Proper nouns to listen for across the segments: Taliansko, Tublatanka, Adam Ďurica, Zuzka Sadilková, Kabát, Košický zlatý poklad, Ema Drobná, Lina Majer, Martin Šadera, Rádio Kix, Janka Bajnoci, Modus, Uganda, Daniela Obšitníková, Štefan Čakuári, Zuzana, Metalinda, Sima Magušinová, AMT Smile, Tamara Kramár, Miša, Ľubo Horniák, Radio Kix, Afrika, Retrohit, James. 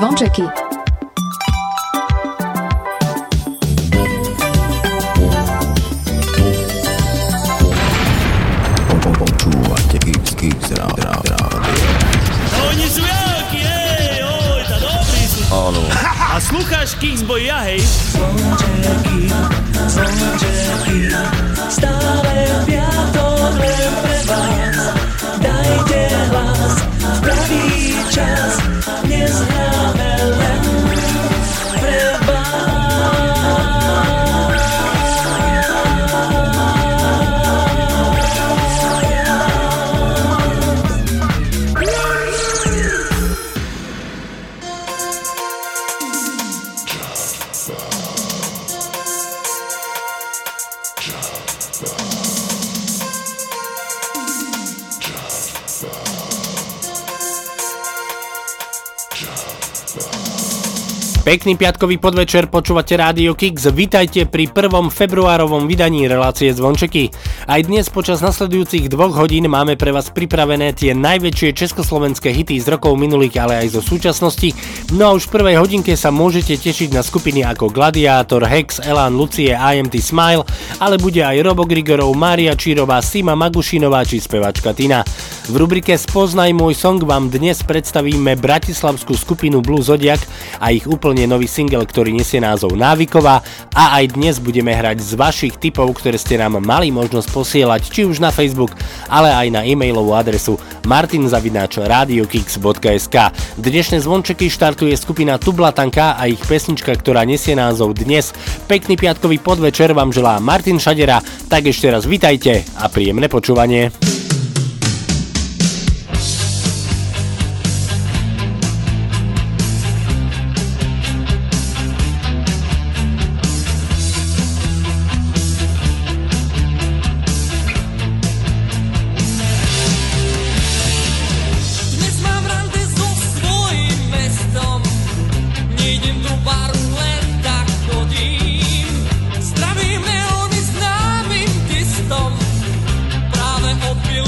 Zvončeky. Počúvate Kix Oni sú veľkí, hej, oj, tá dobrý sú. Áno. A slúchaš Kix Boy, ja, hej. Zvončeky, zvončeky, stále piatok len pre vás. Dajte hlas v pravý čas, dnes hráme len pre vás. Pekný piatkový podvečer, počúvate Rádio Kix, vitajte pri 1. februárovom vydaní relácie Zvončeky. Aj dnes počas nasledujúcich 2 hodín máme pre vás pripravené tie najväčšie československé hity z rokov minulých, ale aj zo súčasnosti. No a už v prvej hodinke sa môžete tešiť na skupiny ako Gladiátor, Hex, Elan, Lucie, AMT Smile, ale bude aj Robo Grigorov, Mária Čírová, Sima Magušinová či spevačka Tina. V rubrike Spoznaj môj song vám dnes predstavíme bratislavskú skupinu Blúzodiak a ich úplne nový single, ktorý nesie názov Návyková, a aj dnes budeme hrať z vašich tipov, ktoré ste nám mali možnosť posielať či už na Facebook, ale aj na e-mailovú adresu martin@radiokix.sk. Dnešné Zvončeky štartuje skupina Tublatanka a ich pesnička, ktorá nesie názov Dnes. Pekný piatkový podvečer vám želá Martin Šadera, tak ešte raz vitajte a príjemné počúvanie. Opět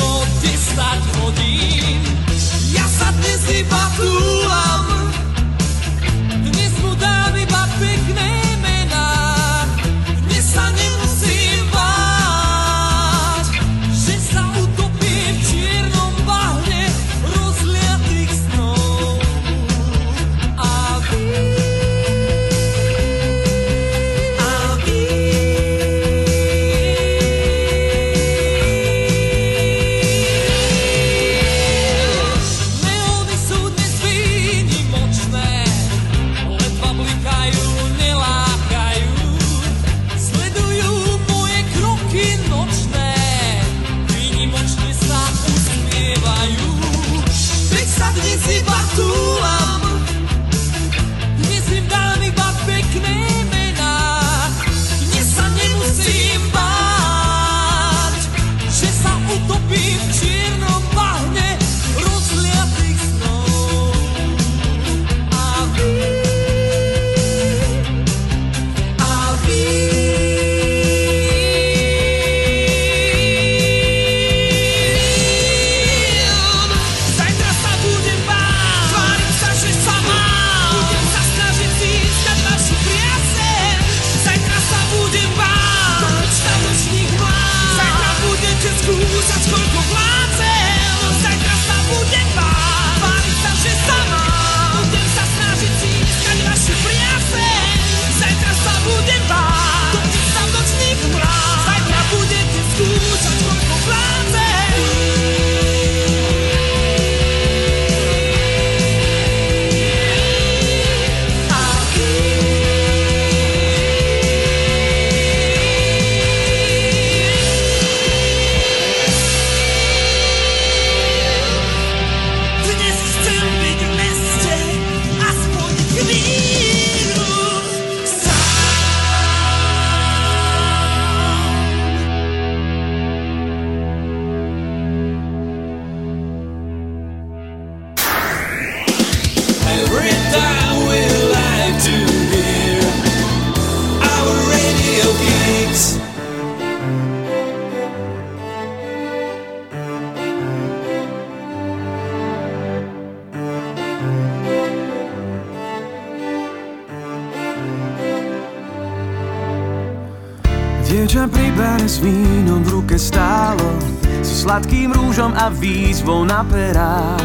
Dievča pri bare s vínom v ruke stálo, so sladkým rúžom a výzvou na perách.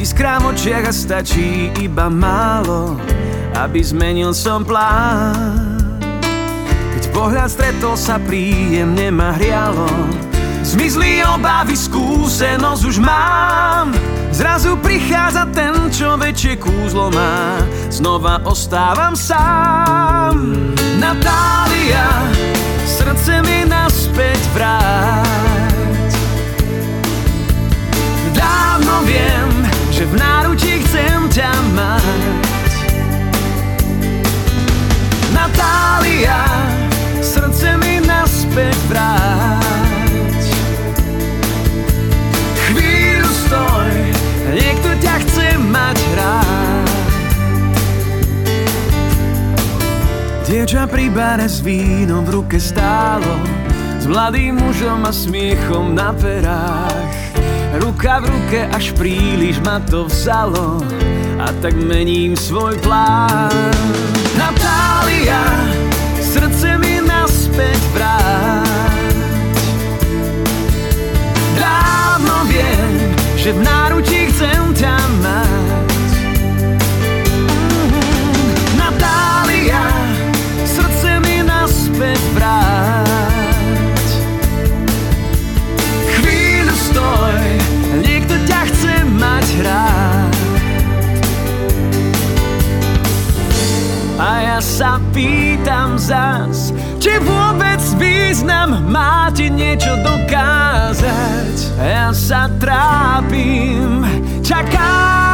Iskra v očiach a stačí iba málo, aby zmenil som plán. Keď pohľad stretol sa, príjemne ma hrialo, zmizli obavy, skúsenosť už mám. Zrazu prichádza ten, čo väčšie kúzlo má, znova ostávam sám. Natália, srdce mi naspäť vráť. Dávno viem, že v náručí chcem ťa mať. Natália, srdce mi naspäť vráť. Chvíľu stoj, niekto ťa chce mať rád. Dievča pri bare s vínom v ruke stálo, s mladým mužom a smiechom na perách. Ruka v ruke, až príliš ma to vzalo, a tak mením svoj plán. Natália, srdce mi naspäť vráť. Dávno viem, že v náručí chcem ťa mať. Natália, späť vráť. Chvíľu stoj, niekto ťa chce mať rád. A ja sa pýtam zas, či vôbec význam má ti niečo dokázať. Ja sa trápim, čakám.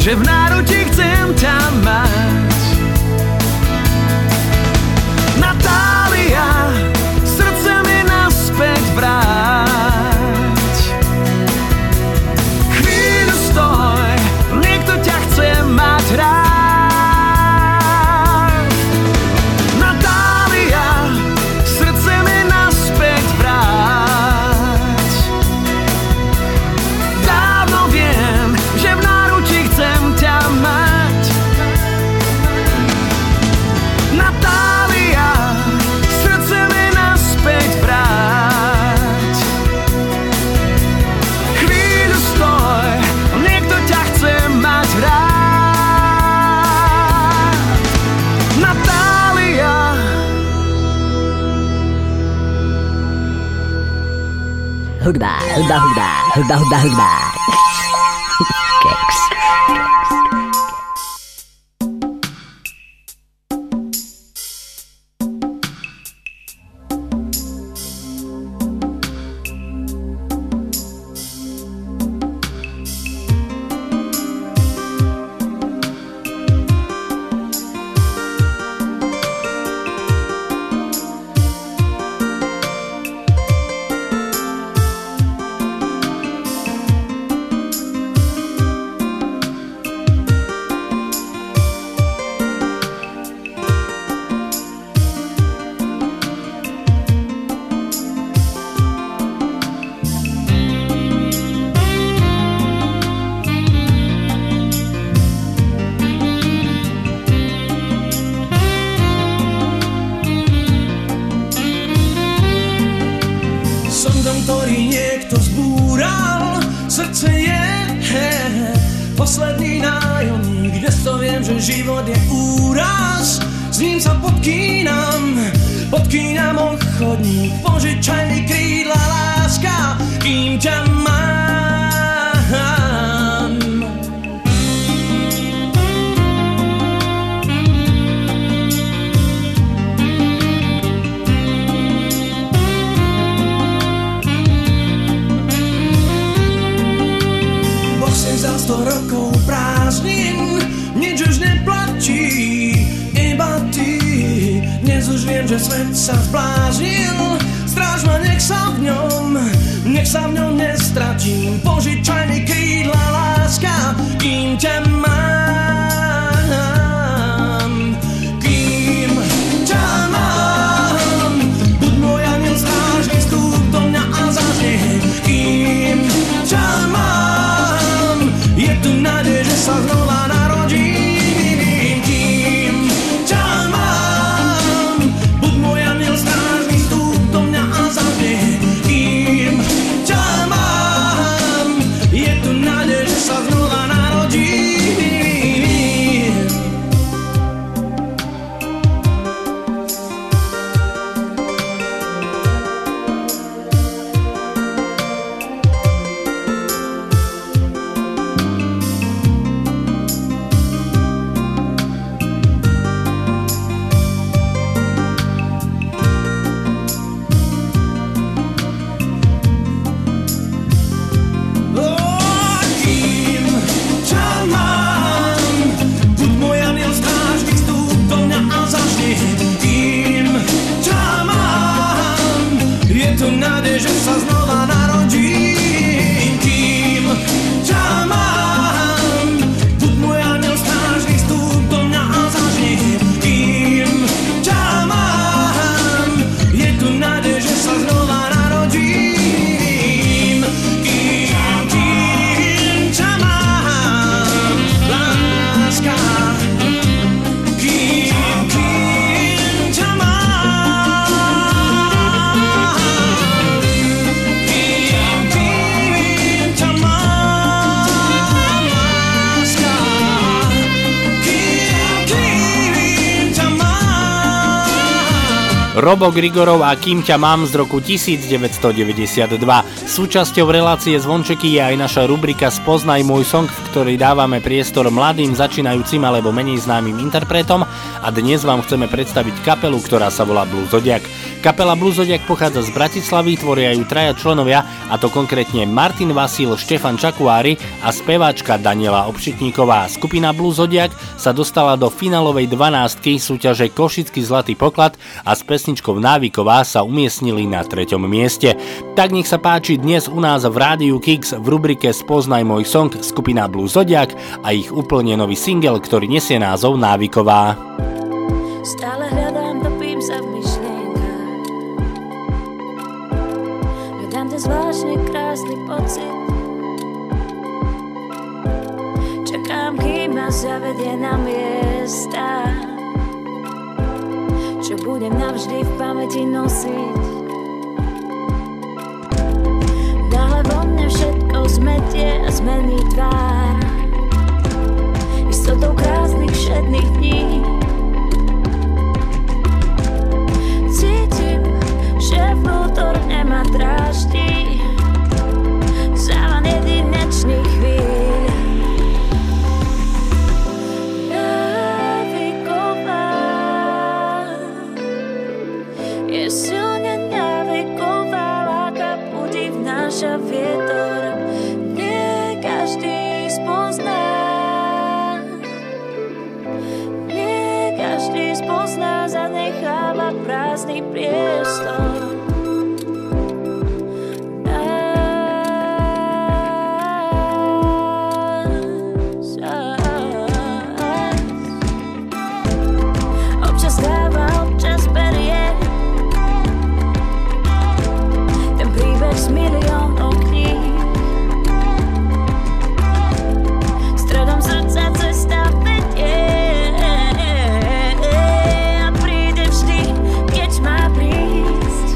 Že v náručí chcem ťa mať. Natália, srdce mi naspäť vráť. Chvíľu stoj, niekto ťa chce mať rád. Natália, srdce mi naspäť vráť. Dávno viem, že v mať. Natália, srdce mi naspäť vráť. Chvíľu stoj, niekto ťa chce mať rád. Natália. Hudba, hudba, hudba, hudba, hudba, hudba. Keks. Že svet sa zbláznil, stráž ma, nech sa v ňom nech sa v ňom nestratím. Požičaj mi krídla, láska, kým ťa mám, kým ťa mám. Buď môj aniel strážny, vstúp do mňa a zaznieň, kým ťa mám. Je tu nádej, že sa znova narodím, kým ťa mám. Buď môj aniel strážny, vstúp do mňa a zaznieň, kým ťa mám. Je tu nádej, že sa znova narodím. Oh, kým ťa mám, buď môj aniel strážny, vstúp do mňa a začni. Kým ťa mám, je tu nádej, že sa znova narodím. Kým ťa mám, buď môj aniel strážny, vstúp do mňa a začni. Kým ťa mám, je tu nádej, že sa znova narodím. Kým ťa mám, láska, kým ťa mám, kým ťa mám, láska, kým ťa mám. Robo Grigorov a Kým ťa mám z roku 1992. Súčasťou relácie Zvončeky je aj naša rubrika Spoznaj môj song, v ktorej dávame priestor mladým, začínajúcim alebo menej známym interpretom a dnes vám chceme predstaviť kapelu, ktorá sa volá Blúzodiak. Kapela Blúzodiak pochádza z Bratislavy, tvoria ju traja členovia, a to konkrétne Martin Vasil, Štefan Čakuári a speváčka Daniela Obšitníková. Skupina Blúzodiak sa dostala do finálovej 12-ky súťaže Košický zlatý poklad a s pesničkou Návyková sa umiestnili na 3. mieste. Tak nech sa páči dnes u nás v Rádiu Kix v rubrike Spoznaj môj song skupina Blúzodiak a ich úplne nový single, ktorý nesie názov Návyková. Stále hľadám, topím sa v myšlienkach, hľadám ten zvláštne krásny pocit. Čakám, kým ma zavedie na miesta, čo budem navždy v pamäti nosiť. Náhle vo mne všetko zmetie a zmení tvár istotou krásnych všetných dní. Cítim, že vnútor nemá dráždi závan jedinečných chvíľ. Je silne návyková, aká púdi vnáša vietor, nie každý spozná, nie každý spozná, zanecháva prázdny priestor. Občas dáva, občas berie, ten príbeh z miliónov kníh. Stredom srdca cesta vedie a príde vždy, keď má prísť.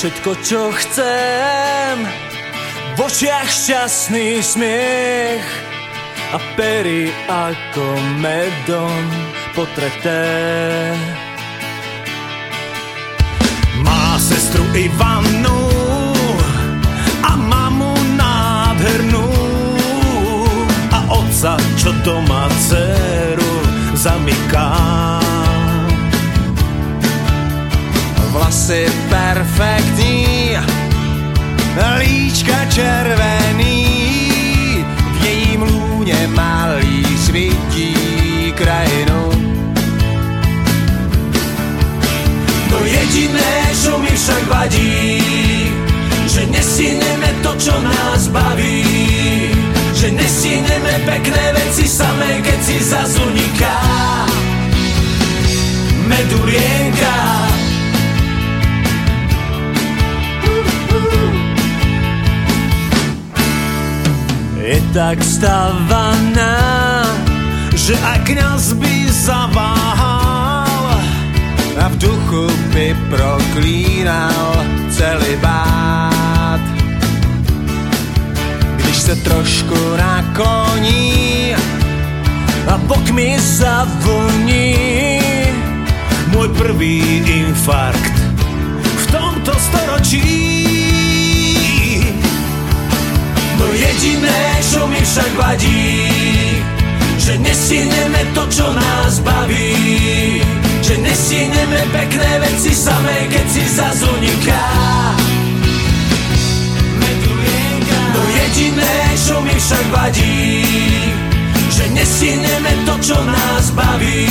všetko, čo chcem. V očiach šťastný smiech a pery ako medom potreté. Má sestru Ivanu a mamu nádhernú a otca, čo doma dceru zamyká. Vlasy perfektní, líčka červený, v jejím lůně malý svítí krajinu. To jediné, čo mi však vadí, že nesineme to, čo nás baví, že nesineme pekné veci samé, keď si zazuniká medulienka. Je tak stávaná, že ak nás by zaváhal a v duchu by proklínal celibát. Když se trošku nakloní a bok mi zavoní, môj prvý infarkt v tomto storočí. To jediné, čo mi však vadí, že nesineme to, čo nás baví, že nesineme pekné veci samé, keď si zazuniká medulienka. To jediné, čo mi však vadí, že nesineme to, čo nás baví,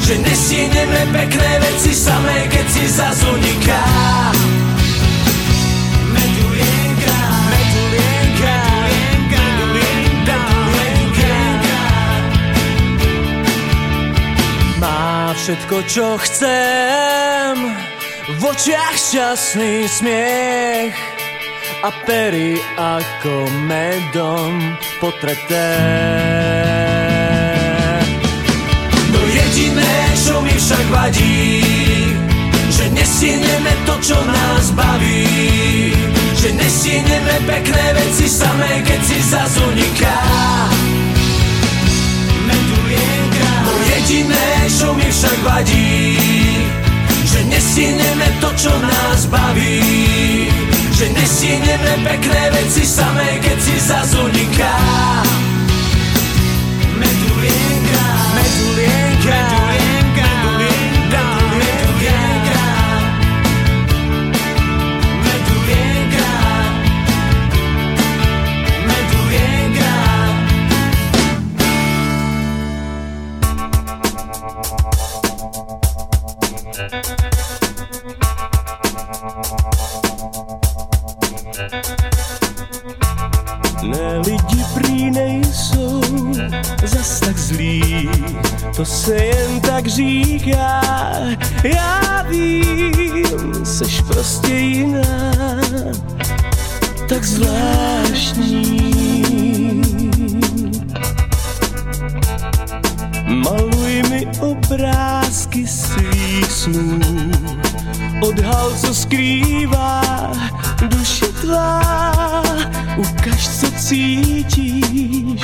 že nesineme pekné veci samé, keď si zazuniká. Všetko, čo chcem, v očiach šťastný smiech a pery ako medom potreté. No jediné, čo mi však vadí, že nesineme to, čo nás baví, že nesineme pekné veci samé, keď si zazuniká. Jediné, čo mi však vadí, že nesineme to, čo nás baví, že nesineme pekné veci samé, keď si zazuniká medulienka, medulienka, medulienka, medulienka, medulienka, medulienka, medulienka. Ne, lidi prý nejsou zas tak zlí, to se jen tak říká, já vím, seš prostě jiná, tak zvláštní. Maluj mi obrázky svých snů, odhal, co skrývá duše tvá. Ukaž, co cítíš,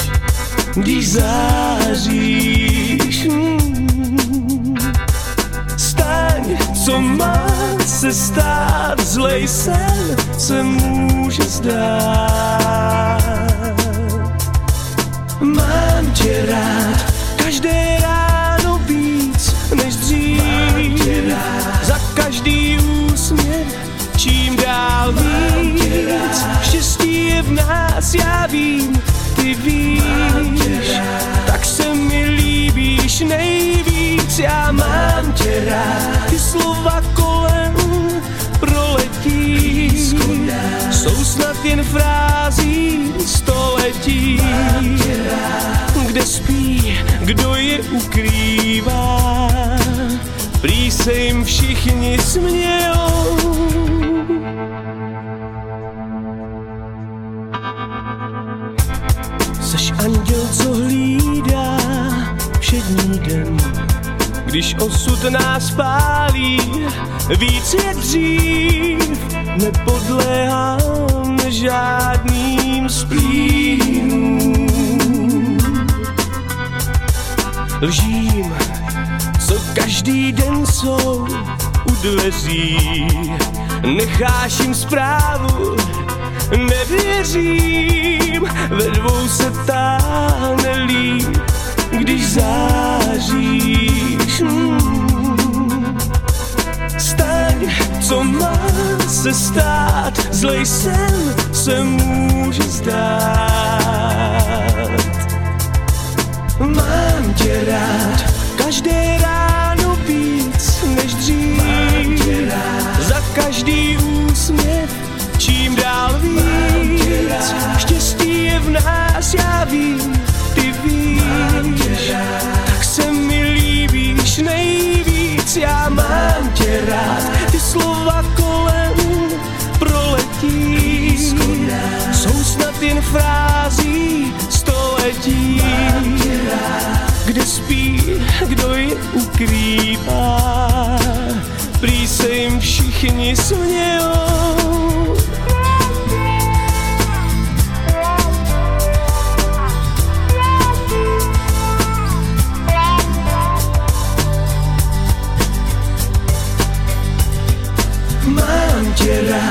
když záříš. Staň, co má se stát, zlej sen se může zdát. Mám tě rád, každé ráno víc než dřív, za každý úsměv čím dál víc. Štěstí je v nás, já vím, ty víš, tak se mi líbíš nejvíc. Já mám tě rád, ty slova kolem proletí, jsou snad jen frází století. Kde spí, kdo je ukrývá, prý se jim všichni smějou. Seš anděl, co hlídá všední den, Když osud nás pálí, víc je dřív, nepodléhám žádným splínům. Lžím, co každý den jsou u dveří, necháš jim zprávu, nevěřím, ve dvou se táhne líp, když záříš. Staň, co má se stát, zlej sen se může zdát. Mám tě rád, každé ráno víc než dřív, za každý úsměv čím dál víc, štěstí je v nás, já vím, ty víš, tak se mi líbíš nejvíc, já mám tě rád, ty slova kolem proletí, jsou snad jen frází století, kde spí, kdo je ukrývá, prý se jim všichni smějou.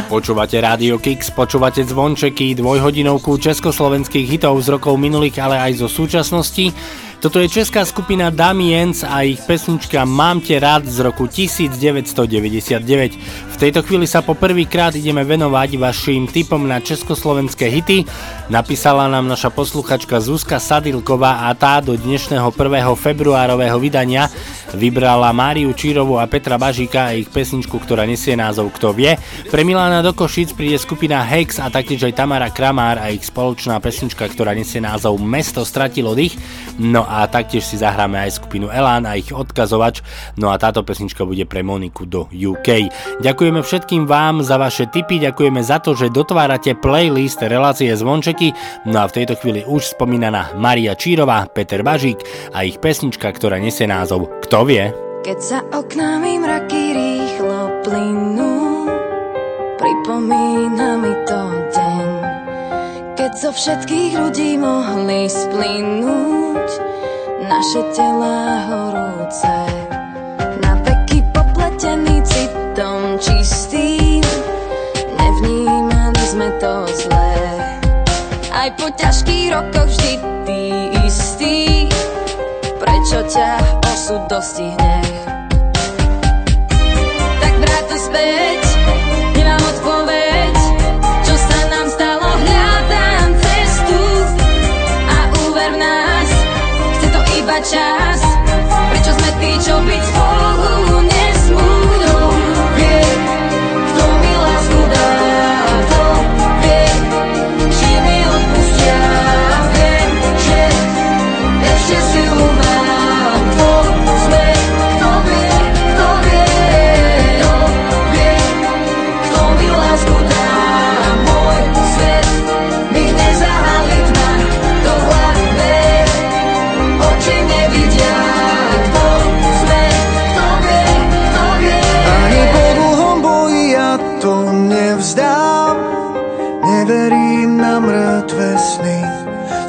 Počúvate Rádio Kix, počúvate Zvončeky, dvojhodinovku československých hitov z rokov minulých, ale aj zo súčasnosti. Toto je česká skupina Damienc a ich pesnička Mám te rád z roku 1999. V tejto chvíli sa po prvýkrát ideme venovať vašim tipom na československé hity. Napísala nám naša posluchačka Zuzka Sadilková a tá do dnešného 1. februárového vydania vybrala Máriu Čírovú a Petra Bažíka a ich pesničku, ktorá nesie názov Kto vie. Pre Milána do Košic príde skupina Hex a taktiež aj Tamara Kramár a ich spoločná pesnička, ktorá nesie názov Mesto stratilo dých. No a taktiež si zahráme aj skupinu Elan a ich odkazovač. No a táto pesnička bude pre Moniku do UK. Ďakujeme všetkým vám za vaše tipy, ďakujeme za to, že dotvárate playlist relácie Zvončeky. No a v tejto chvíli už spomínaná Mária Čírová, Peter Bažík a ich pesnička, ktorá nesie názov Kto vie? Keď za oknami mraky rýchlo plynú, pripomína mi to deň, keď zo všetkých ľudí mohli splynúť naše telá horúce. Na veky popletený citom čistým, nevnímali sme to zlé. Aj po ťažkých rokoch vždy tí istí, prečo ťa osud dostihne? Tak vrátuj späť, nemám odpoveď, čo sa nám stalo, hľadám cestu a uver v nás, chce to iba čas, prečo sme tí, čo byť spolu nesmú.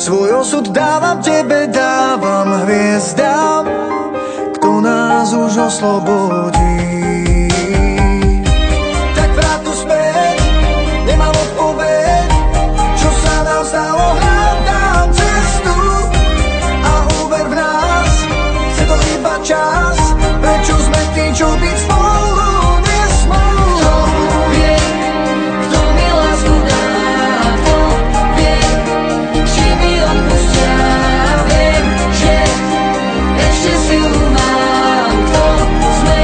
Svoj osud dávam tebe, dávam hviezdám, kto nás už oslobodí. Tak vrátu späť, nemám odpoveď, čo sa nám stalo, hľadám cestu a uver v nás, chce to iba čas, prečo sme tí, čo byť spolu nesmú. Ešte si ju mám, kto sme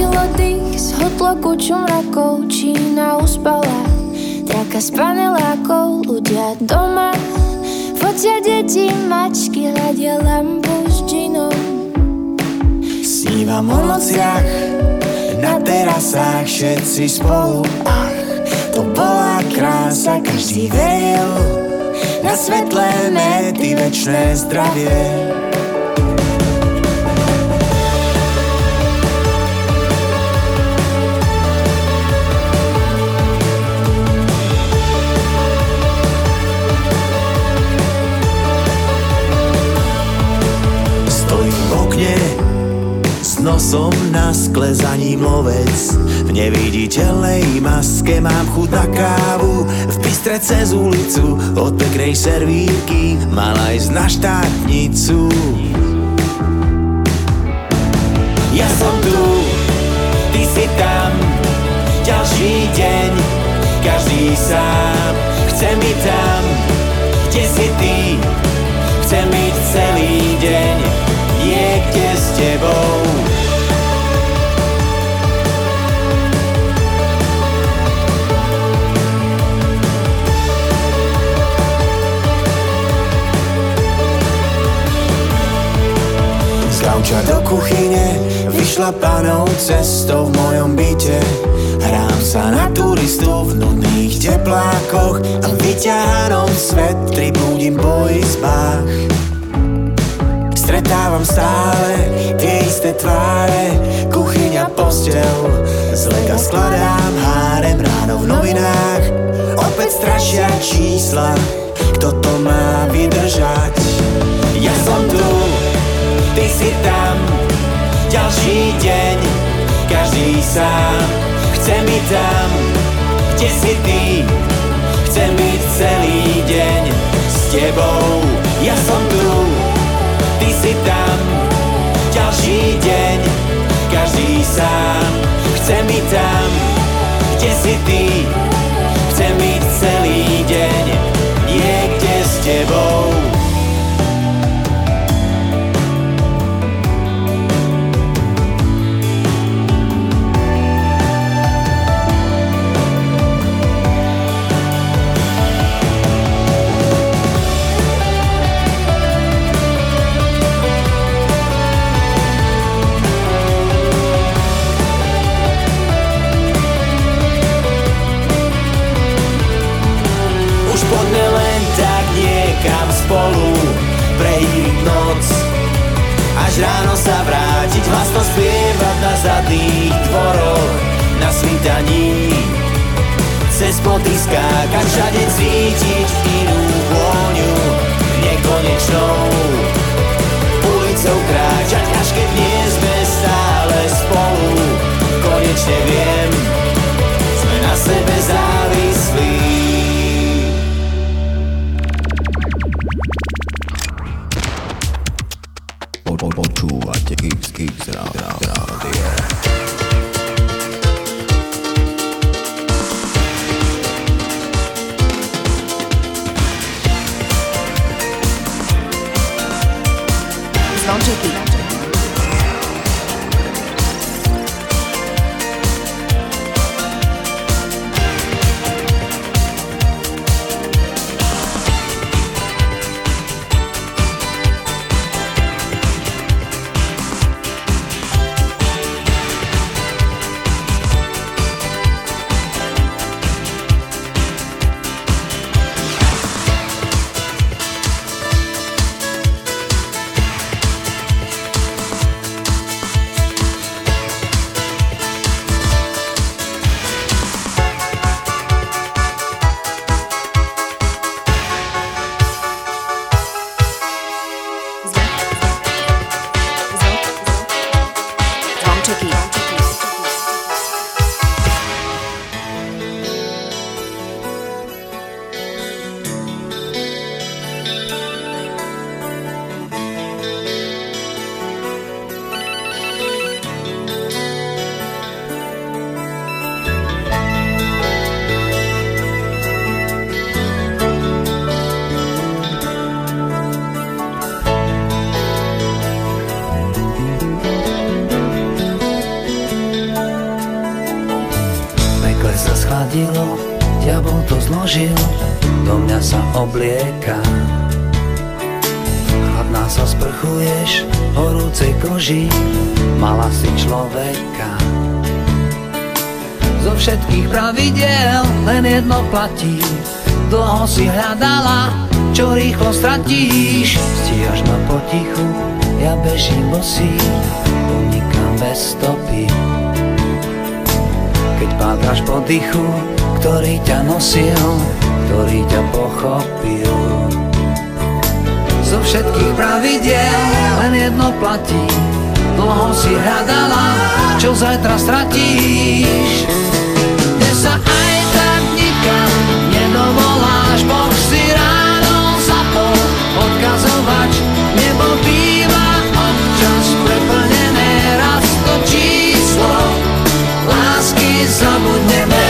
Stratila dých, zhotla kuču mrakov, Čína uspala, traka spanela ako ľudia doma. Fotia deti, mačky, hľadia lampu s džinom. Snívam o nociach, na terasách všetci spolu, ach, to bola krása, každý veril na svetlé mety, večné zdravie. Nosom na skle, za ním lovec v neviditeľnej maske. Mám chuť na kávu v bistre cez ulicu, od peknej servírky mala ísť na štátnicu. Ja som tu, ty si tam, ďalší deň, každý sám. Chcem byť tam, kde si ty, chcem byť celý deň niekde s tebou. Zauča do kuchyne, vyšla panou cestou v mojom byte. Hrám sa na turistu v nudných teplákoch a vyťahanom svet pribudím po izbách. Stretávam stále tie isté tváre, kuchyňa, posteľ, zlega skladám hárem. Ráno v novinách opäť strašia čísla, kto to má vydržať. Ja som tu, ty si tam, ďalší deň, každý sám. Chcem byť tam, kde si ty, chcem byť celý deň s tebou. Ja som tu, ty si tam, ďalší deň, každý sám. Chcem byť tam, kde si ty, chcem byť celý deň niekde s tebou. Ráno sa vrátiť, hlasno spievať na zadných dvoroch, na svítaní cez poty skákať, všade cítiť inú vôňu nekonečnou, ulicou kráčať, až keď nie sme stále spolu. Konečne viem, sme na sebe závislí. Počúvate Kix rádio. Zvončeky. žil, do mňa sa oblieka. Hladná sa sprchuješ horúcej koži, mala si človeka. Zo všetkých pravidel len jedno platí, dlho si hľadala, čo rýchlo stratíš. Stíhaš ma potichu, ja bežím bosý, unikám bez stopy. Keď pátraš po dychu, ktorý ťa nosil, ktorý ťa pochopil. Zo všetkých pravidiel len jedno platí, dlho si hľadala, čo zajtra stratíš. Dnes sa aj tak nikam nedovoláš, Boh si ráno zapol odkazovač, nebo býva občas preplnené, raz to číslo lásky zabudneme.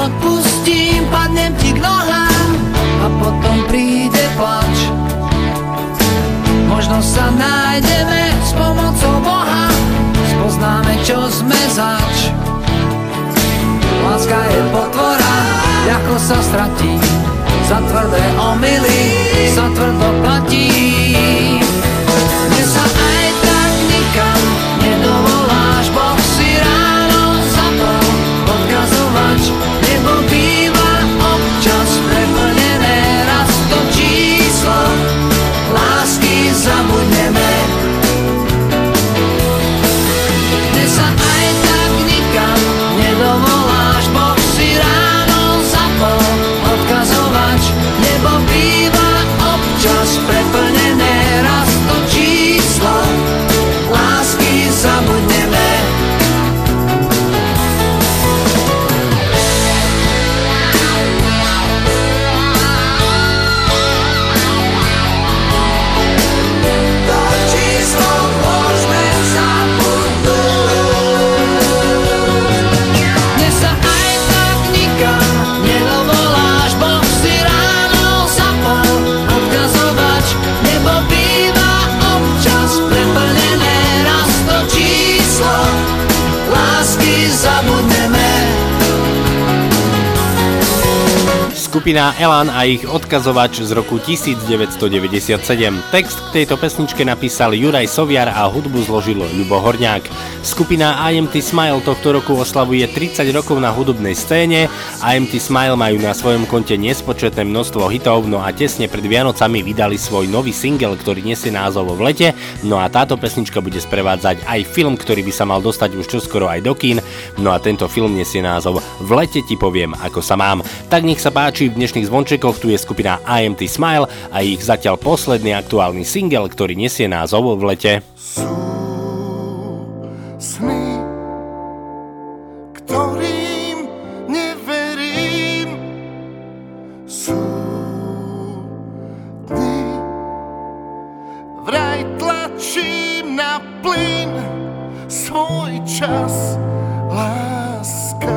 Odpustím, padnem ti k nohám a potom príde plač. Možno sa nájdeme s pomocou Boha, spoznáme, čo sme zač. Láska je potvora, ľahko sa stratí, za tvrdé omily sa tvrdo platí. Mne sa aj tak nikam nedovoláš, Boh si ráno zapol odkazovač. Býva občas preplnené, raz to číslo lásky zabudneme. Dnes sa aj tak nikam nedovoláš, Boh si ráno zapol odkazovač, nebo býva občas preplnené, raz to číslo lásky zabudneme. Skupina Elan a ich odkazovač z roku 1997. Text k tejto pesničke napísal Juraj Soviar a hudbu zložil Ľubo Horniák. Skupina AMT Smile tohto roku oslavuje 30 rokov na hudobnej scéne. AMT Smile majú na svojom konte nespočetné množstvo hitov, no a tesne pred Vianocami vydali svoj nový single, ktorý nesie názov V lete, no a táto pesnička bude sprevádzať aj film, ktorý by sa mal dostať už čoskoro aj do kín, no a tento film nesie názov V lete ti poviem, ako sa mám. Tak nech sa páči, v dnešných zvončekoch tu je skupina AMT Smile a ich zatiaľ posledný aktuálny single, ktorý nesie názov V lete. Sú sny, ktorým neverím. Sú dny, vraj tlačím na plyn svoj čas. Láska,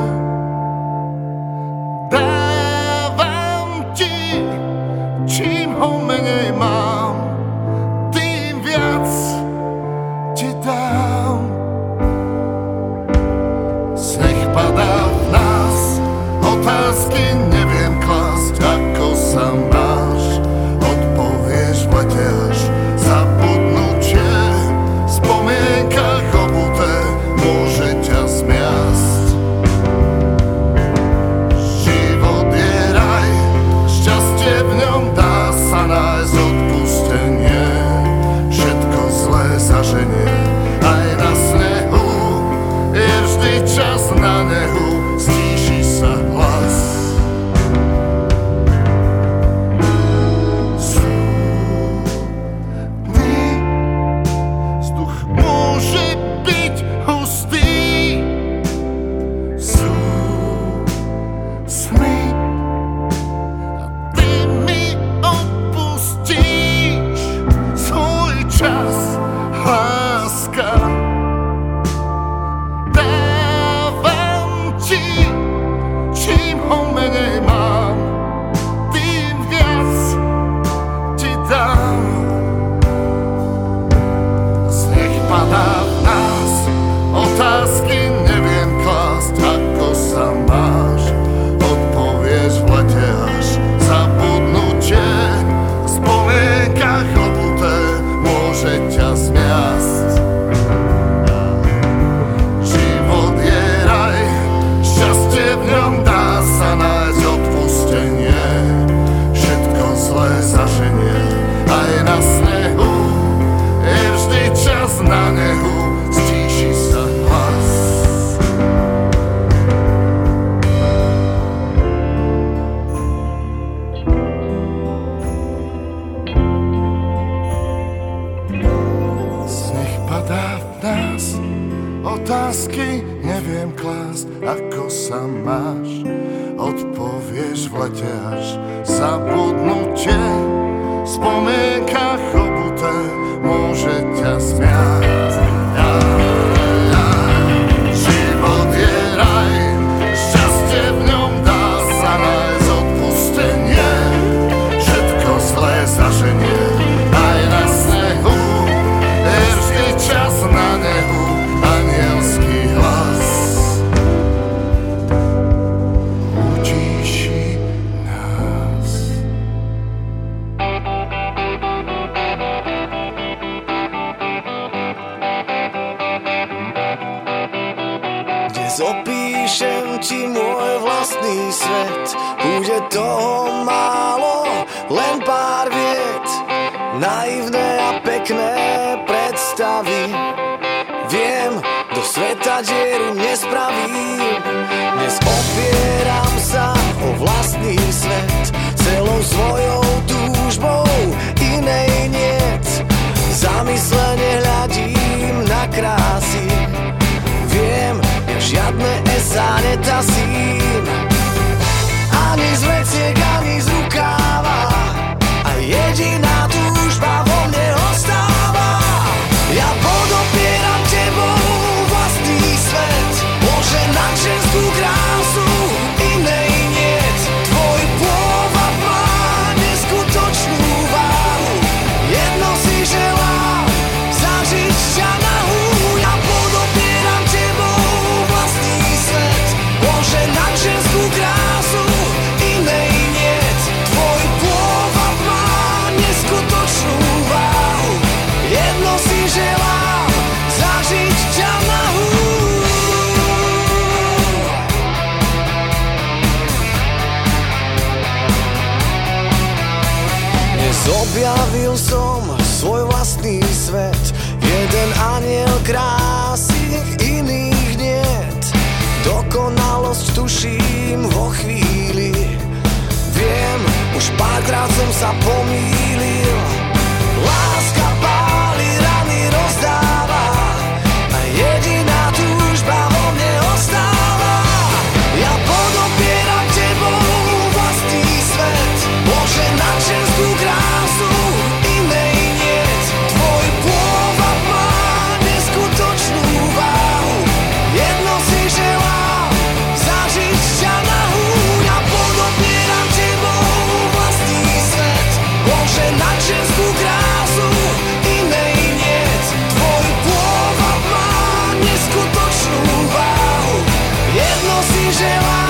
čím ho menej mám, tým viac ti dám. Sneh padá v nás, otázky neviem klásť, ako nás, ako sa máš. Odpovieš v lete až zabudnutie, v spomienkach obuté môže ťa smiať. Život je raj, šťastie v ňom dá sa nájsť odpustenie, všetko zlé zaženie. Zopíšem ti môj vlastný svet, bude toho málo, len pár viet. Naivné a pekné predstavy, viem, do sveta dieru nespravím. Dnes opieram sa o vlastný svet, celou svojou túžbou, inej niet. Zamyslene hľadím na krásy, viem, žiadne esá netasím, ani z veciek, ani z rukáva, a jediná túžba vo mne ostáva. Ja podopieram tebou vlastný svet, Bože, na českú krásu inej niet. Tvoj pôvab má neskutočnú váhu, jedno si želám zažiť šťa. Objavil som svoj vlastný svet, jeden anjel krásy, iných niet. Dokonalosť tuším vo chvíli, viem, už párkrát som sa pomýlil. Láska páli, rany rozdáva, a jediná túžba vo mne ostáva. Ja podopieram tebou vlastný svet, Bože, na českú krásu inej niet. Tvoj pôvab má neskutočnú váhu, jedno si želám zažiť ťa nahú. Ja podopieram tebou vlastný svet, Bože, na českú krásu inej niet. Tvoj pôvab má neskutočnú váhu, jedno si želám zažiť ťa nahú.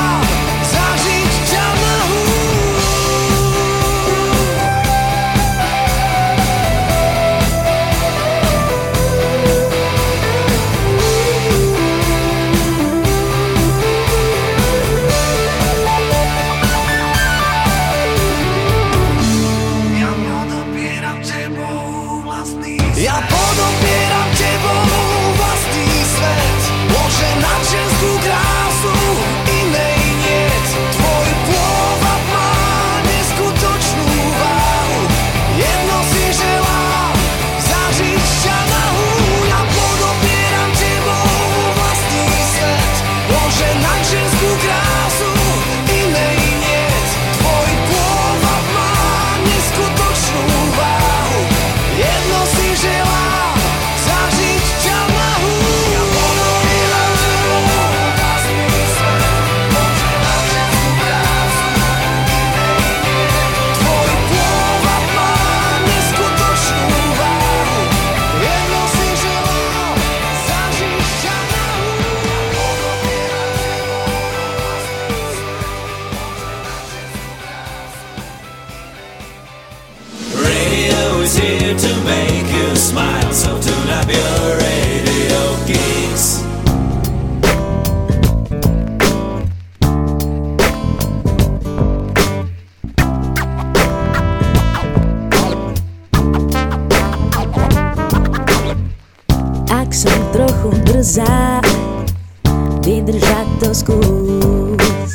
Vydržať to skús,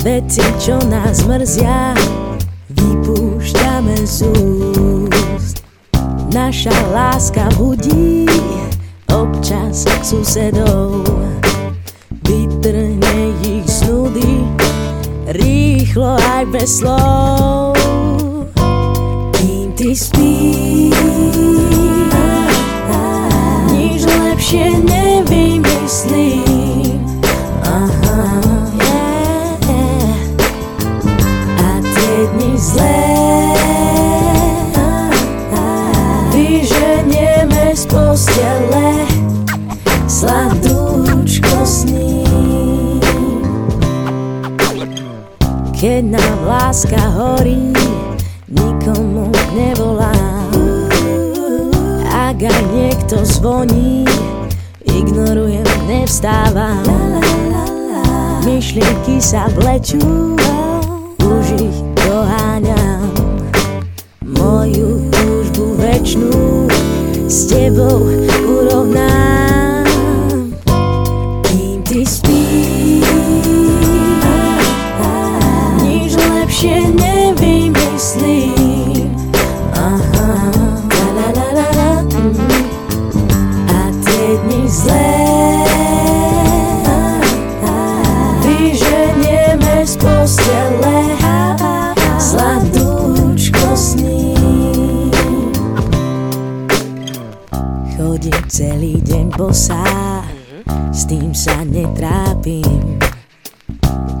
veci, čo nás mrzia, vypúšťame z úst. Naša láska budí občas susedov. rýchlo aj bez slov. Kým ty spíš, nič lepšie nevymyslím. Aha, yeah. A tie dni zlé vyženieme z postele, sladúčko sní. Keď nám láska horí, nikomu nevolám. Ak aj niekto zvoní, ignorujem, nevstávam. Myšlienky sa vlečú, už ich doháňam. Moju túžbu večnú s tebou urovnám. Kým ty spíš, že nevymyslím. Aha, la la la la la. A tie dni zlé vyženieme z postele, sladúčko sní. Chodím celý deň bosá, s tým sa netrápim.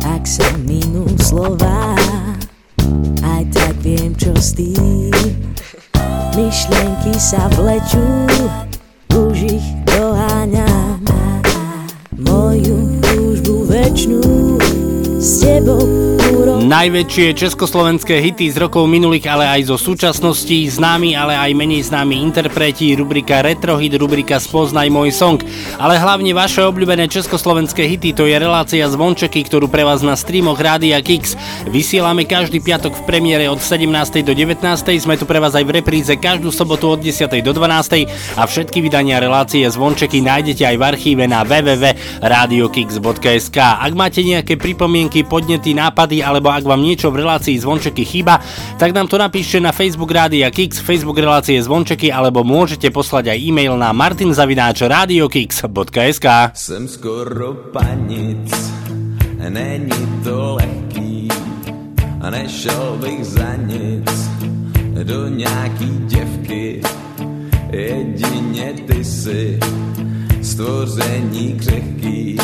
Ak sa minú slova, aj tak viem, čo s tým. Myšlienky sa vlečú, už ich doháňam. Moju túžbu večnú s tebou. Najväčšie československé hity z rokov minulých, ale aj zo súčasnosti, známi, ale aj menej známi interpreti, rubrika Retrohit, rubrika Spoznaj môj song, ale hlavne vaše obľúbené československé hity, to je relácia Zvončeky, ktorú pre vás na streamoch Rádia Kix vysielame každý piatok v premiére od 17. do 19. Sme tu pre vás aj v repríze každú sobotu od 10. do 12. a všetky vydania relácie Zvončeky nájdete aj v archíve na www.radiokix.sk. Ak máte nejaké pripomienky, podnety, nápady, alebo ak vám niečo v relácii Zvončeky chýba, tak nám to napíšte na Facebook Rádia Kix, Facebook relácie Zvončeky, alebo môžete poslať aj e-mail na martin@radiokix.sk. Jsem skoro panic, není to lehký, a nešel bych za nic do nějaký děvky, jedině ty si stvoření křehký.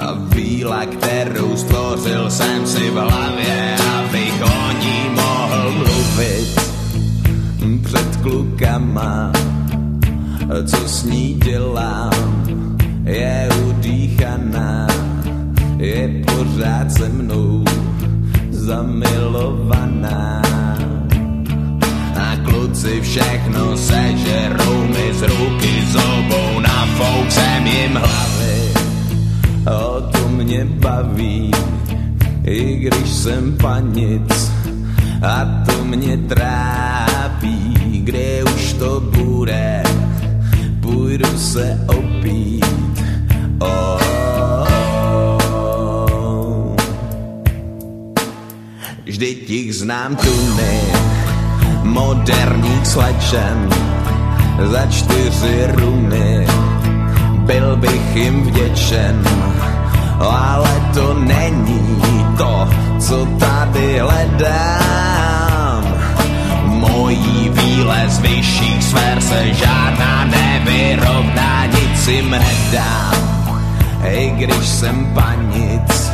A víla, kterou stvořil jsem si v hlavě, abych o ní mohl mluvit před klukama. Co s ní dělám, je udýchaná, je pořád se mnou zamilovaná. A kluci všechno sežerou mi z ruky, z obou nafouksem jim hlavy. O to mě baví, i když jsem panic, a to mě trápí. Kde už to bude, půjdu se opít. Oh. Vždyť jich znám tuny moderních slečen, za 4 runy byl bych jim vděčen, ale to není to, co tady hledám. Mojí víle z vyšších sfér se žádná nevyrovná, nic jim nedám. I když jsem panic,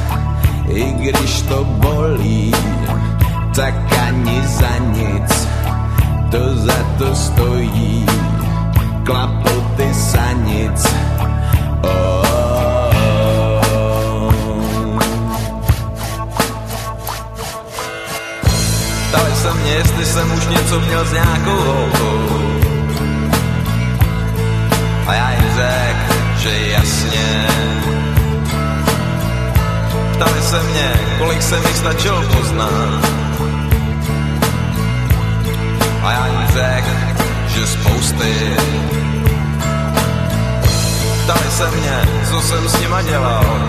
i když to bolí, tak ani za nic, to za to stojí. Klapoty sanic. Oh, oh, oh. Ptali se mě, jestli jsem už něco měl s nějakou holkou, a já jim řekl, že jasně. Ptali se mě, kolik se mi stačilo poznat, a já jim řekl, že spousty. Ptali se mě, co jsem s nima dělal,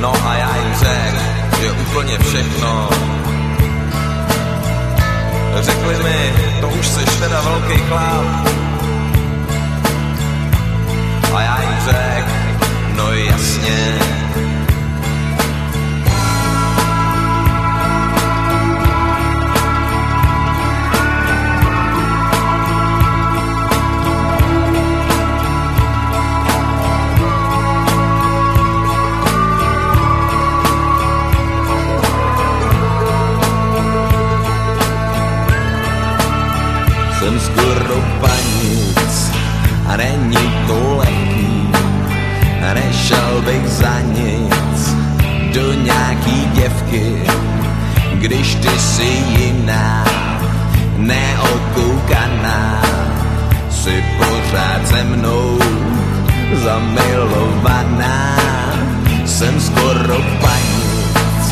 no a já jim řekl, že úplně všechno. Řekli mi, to už seš teda velký chlap, a já jim řekl, no jasně. nějaký děvky, když ty jsi jiná, neokoukaná, jsi pořád se mnou zamilovaná. Jsem skoro panic,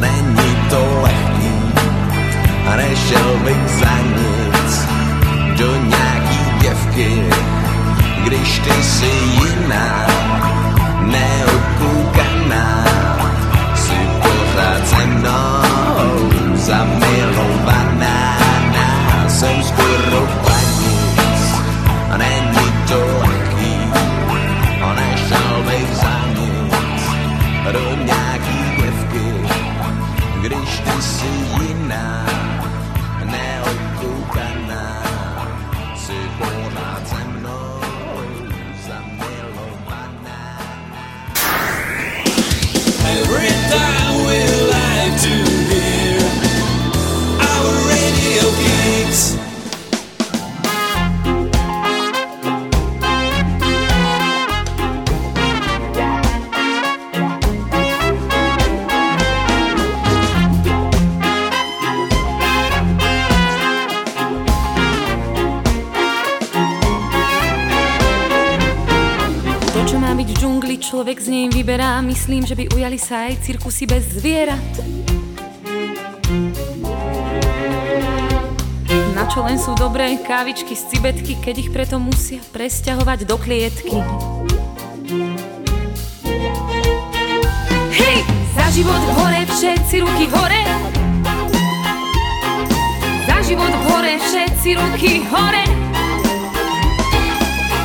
není to lehký, nešel bych za nic do nějaký děvky, když ty jsi jiná, neokoukaná, jsi pořád se mnou zamilovaná. Jsem skoro panic, není to lehký, nešel bych za nic do nějaký děvky, když ty jsi jiná, neokoukaná, jsi pořád se mnou. Everything we like to hear our Radio Kix. Človek z nej vyberá, myslím, že by ujali sa aj cirkusy bez zvierat. Na čo len sú dobré kávičky z cibetky, keď ich preto musia presťahovať do klietky. Hej! Za život v hore, všetci ruky hore! Za život v hore, všetci ruky hore!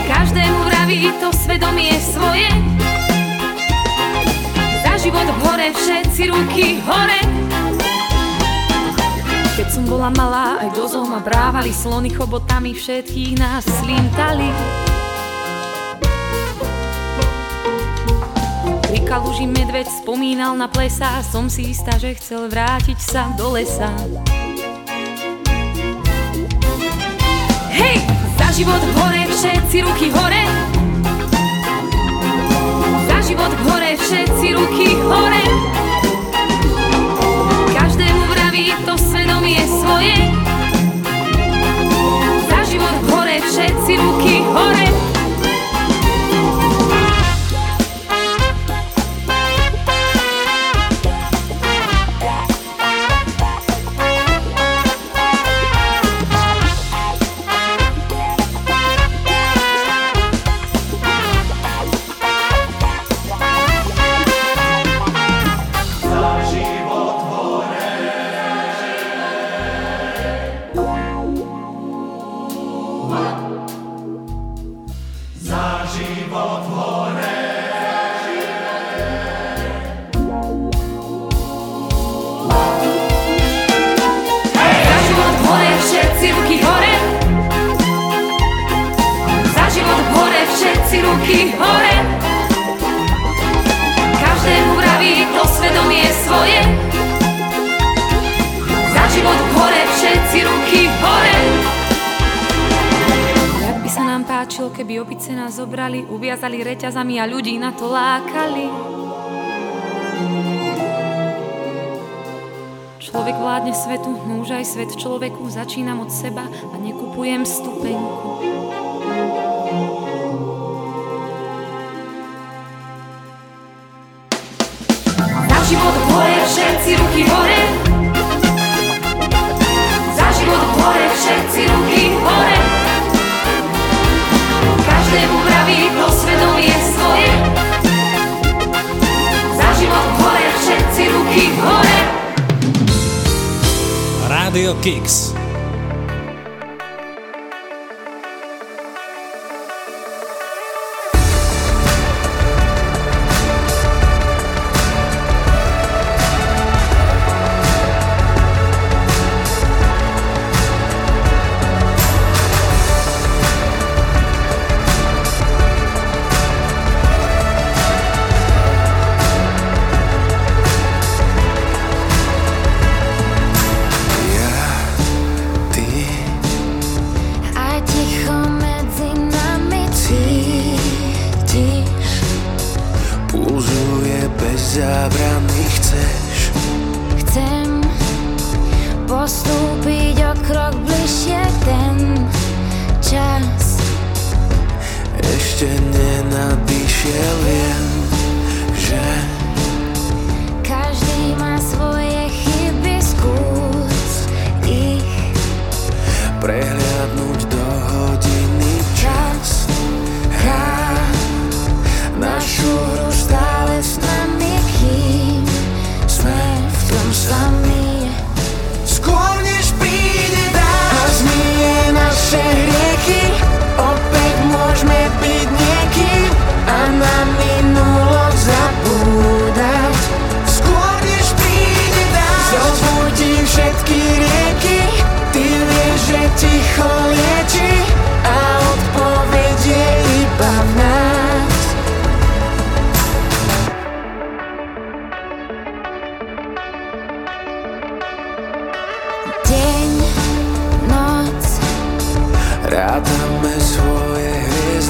Každému vraví to svedomie svoje. Život v hore, všetci ruky hore. Keď som bola malá, aj do zoo ma brávali, slony chobotami všetkých nás slintali. Pri kaluži medveď spomínal na plesa, som si istá, že chcel vrátiť sa do lesa. Hej! Za život v hore, všetci ruky hore. Život v hore, všetci ruky hore. Každému vraví to svedomie svoje. Za život v hore, všetci ruky hore. Keby opice nás zobrali, uviazali reťazami a ľudí na to lákali. Človek vládne svetu, no už aj svet človeku. Začínam od seba a nekupujem stupenku. Za život v hore, všetci ruky hore. Za život v hore, všetci ruky hore. Každému vraví to svedomie svoje. Za život v hore, všetci ruky hore. Radio Kix.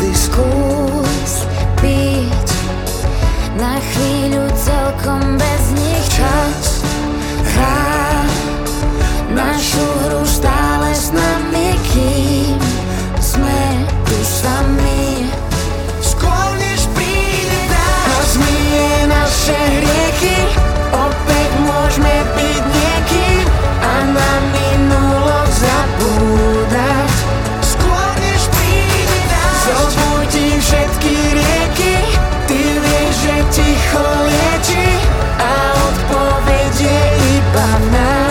ty skús byť na chvíľu celkom bez nich. Čas hrá našu hru stále s nami, kým sme tu sami. Skôr než príde a zmije naše rieky, opäť môžeme byť niekým a na minulok zabúdať. Skôr než príde zobudí všetky rieky, ty vieš, že ticho lieči a odpoveď je iba nás.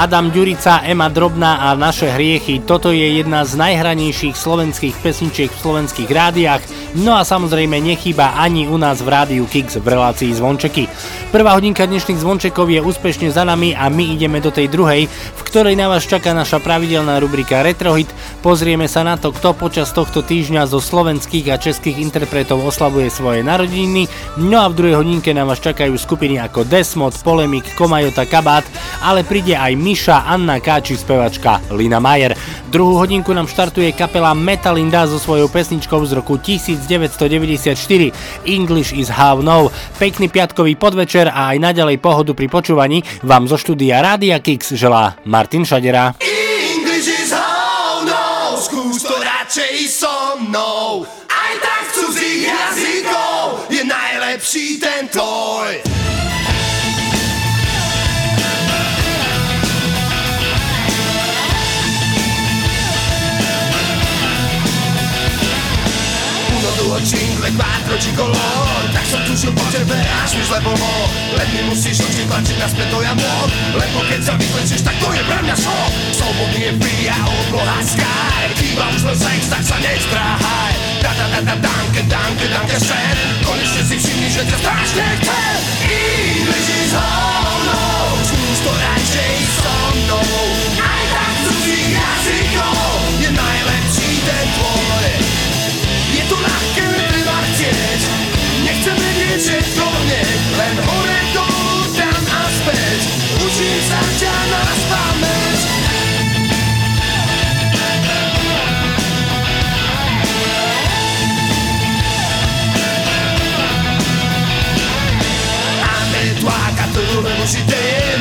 Adam Ďurica, Ema Drobná a Naše hriechy. Toto je jedna z najhranejších slovenských pesničiek v slovenských rádiách. No a samozrejme nechýba ani u nás v Rádiu Kix v relácii Zvončeky. Prvá hodinka dnešných Zvončekov je úspešne za nami a my ideme do tej druhej, v ktorej na vás čaká naša pravidelná rubrika Retrohit. Pozrieme sa na to, kto počas tohto týždňa zo slovenských a českých interpretov oslavuje svoje narodiny. No a v druhej hodinke na vás čakajú skupiny ako Desmod, Polemik, Komajota, Kabát, ale príde aj Miša, Anna Káči, spevačka Lina Majer. Druhú hodinku nám štartuje kapela Metalinda so svojou pesničkou z roku 1994 English is How Now. Pekný piatkový podvečer a aj naďalej pohodu pri počúvaní vám zo štúdia Rádia Kix želá Martin Šadera. English is how now, skús to radšej so mnou, aj tak z cudzých jazykov je najlepší ten tvoj. Jingle, quattro, gicolor. Tak som tušil po tebe, až mi zle bolo. Len mi musíš oči tlačiť naspäť, to ja môc. Lebo keď sa vyklečieš, tak to je pre mňa šo. Slobodný je free a obloha sky. Kýba už len sex, tak sa nezdráhaj. Da-da-da-da, danke, danke, danke schön. Konečne si všimni, že ťa strašne chce. English is how now, skús to radšej so mnou, aj tak z cudzích jazykov je najlepší ten tvoj. To ľahké treba chcieť, nechcem vedieť, že to mne, len hore, dolu, tam a späť, učím sa ťa na spamäť. Tváka, to je ležité,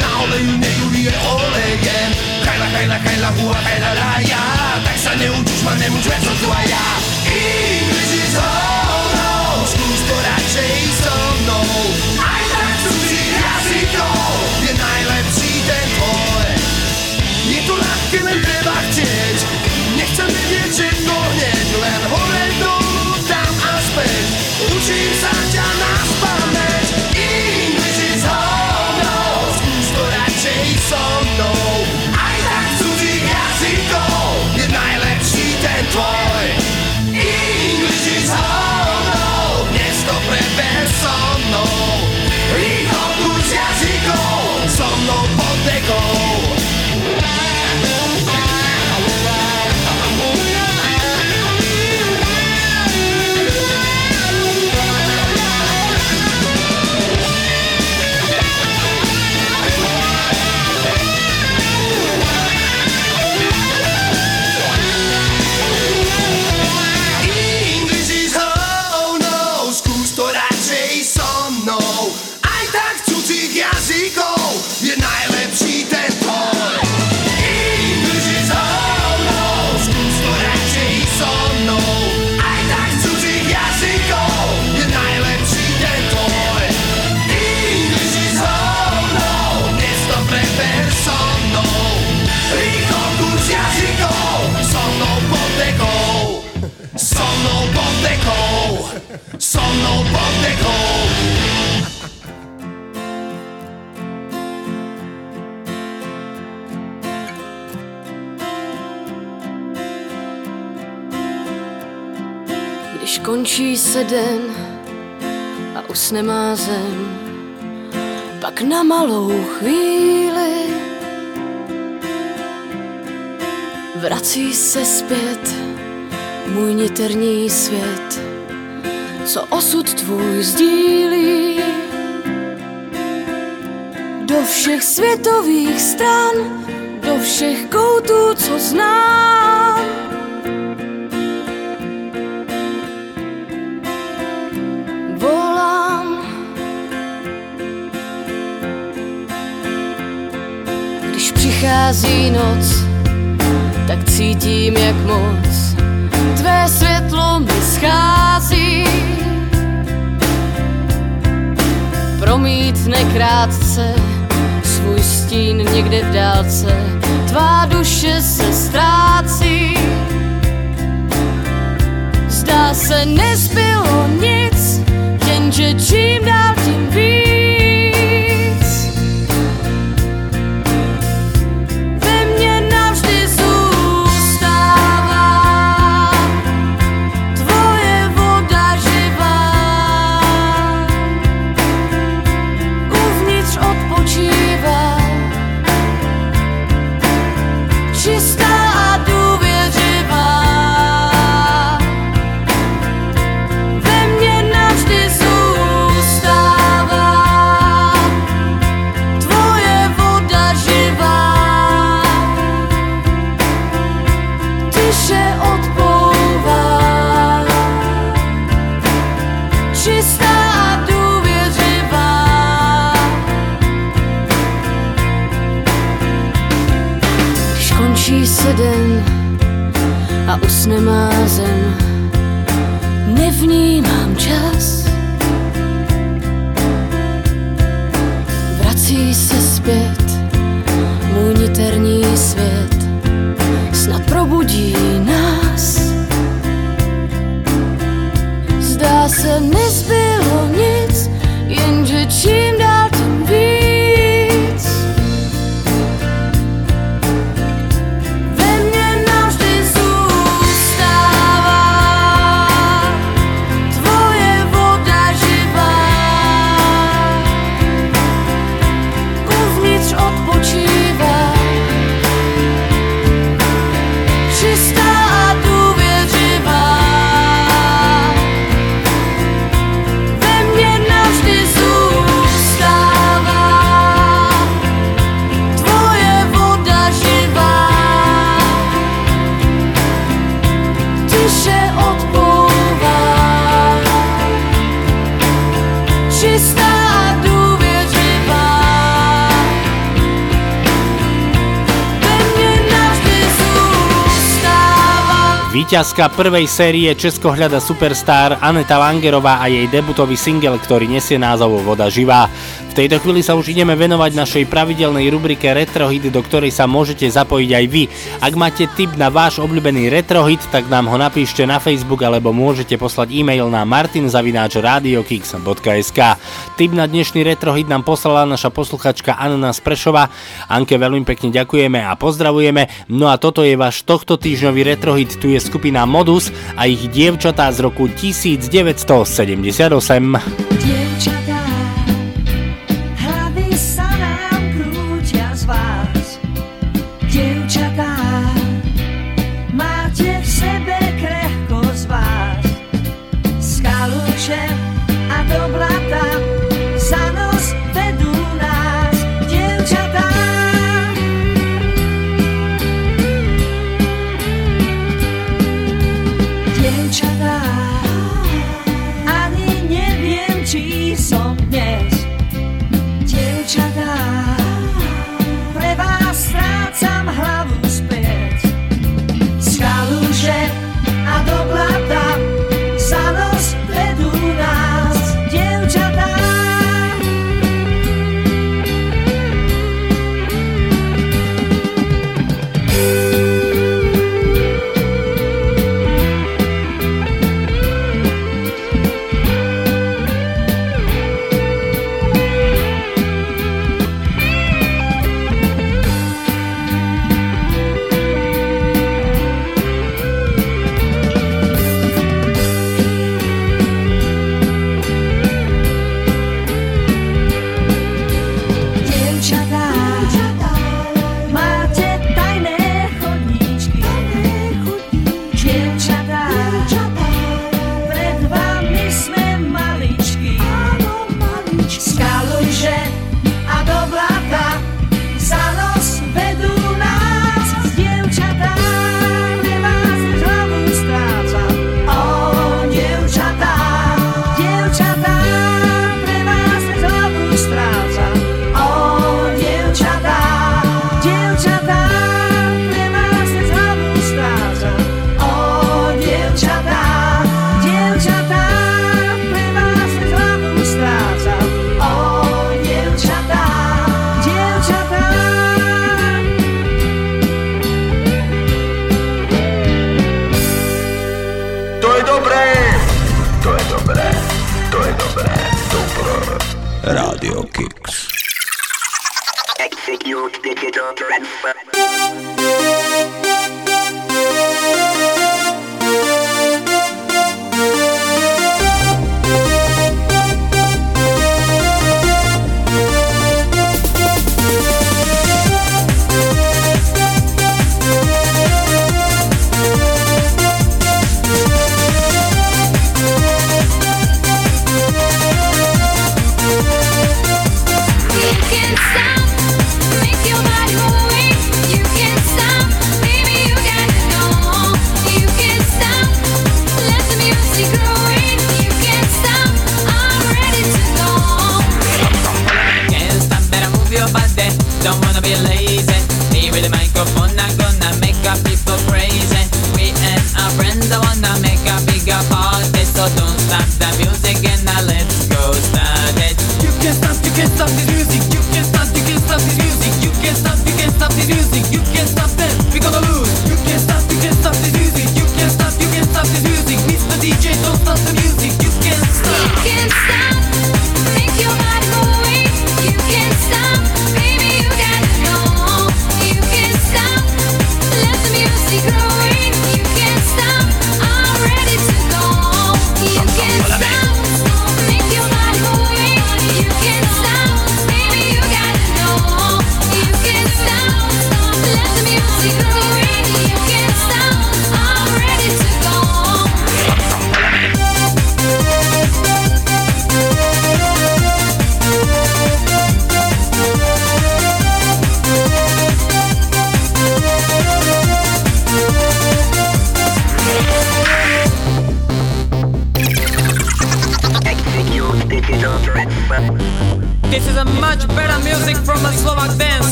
na oleju nejulie olejem. Kajla, kajla, kajla, hua, kajla, raja, tak sa neučíš ma, nemôž vec od tvoja. English is how now, skús to radšej so mnou, aj tak cudzích jazykov je najlepší ten tvoj. Je to ľahké, len treba chcieť, nechcem vedieť, že to hneď, len hore, dolu, tam a späť, učím sa ťa na spamäť. So mnou, aj tak z cudzích jazykov je najlepší ten tvoj. English is how now, dnes to preber so mnou. Rýchlo kľúč jazykov, so mnou pod dekou. So mnou pod dekou. Když končí se den a usne má zem, pak na malou chvíli vrací se zpět můj niterní svět, co osud tvůj sdílí. Do všech světových stran, do všech koutů, co znám, volám. Když přichází noc, tak cítím, jak moc tvé světlo mi schází. Promítne krátce svůj stín někde v dálce, tvá duše se ztrácí. Zdá se, nezbylo nic, jenže čím dál tím víc ve mně navždy zůstává tvoje voda živá. Uvnitř odpočívá čistá a důvěřivá. Ve mně navždy zůstává tvoje voda živá. Tiše odplouvá čistá a důvěřivá. Když končí se den a usne má zem, nevnímám čas. Vrací se zpět můj niterní svět, snad probudí nás. Zdá se, nezbylo nic, jenže čím dál tím víc ve mně navždy zůstává tvoje voda živá. Uvnitř odpočívá čistá a důvěřivá. Ve mně navždy zůstává tvoje voda živá. Tiše odplouvá čistá a důvěřivá. Ve mně navždy zůstává. Víťazka prvej série Česko hľada superstar Aneta Langerová a jej debutový single, ktorý nesie názov Voda živá. V tejto chvíli sa už ideme venovať našej pravidelnej rubrike Retrohit, do ktorej sa môžete zapojiť aj vy. Ak máte tip na váš obľúbený retrohit, tak nám ho napíšte na Facebook alebo môžete poslať e-mail na martin@radiokix.sk. Tip na dnešný retrohit nám poslala naša posluchačka Anna z Prešova. Anke veľmi pekne ďakujeme a pozdravujeme. No a toto je váš tohto týždňový retrohit. Tu je skupina Modus a ich Dievčatá z roku 1978. Dievčatá, ani neviem, či To je dobré, to je dobré, dobro. Radio Kix. Execute digital transfer.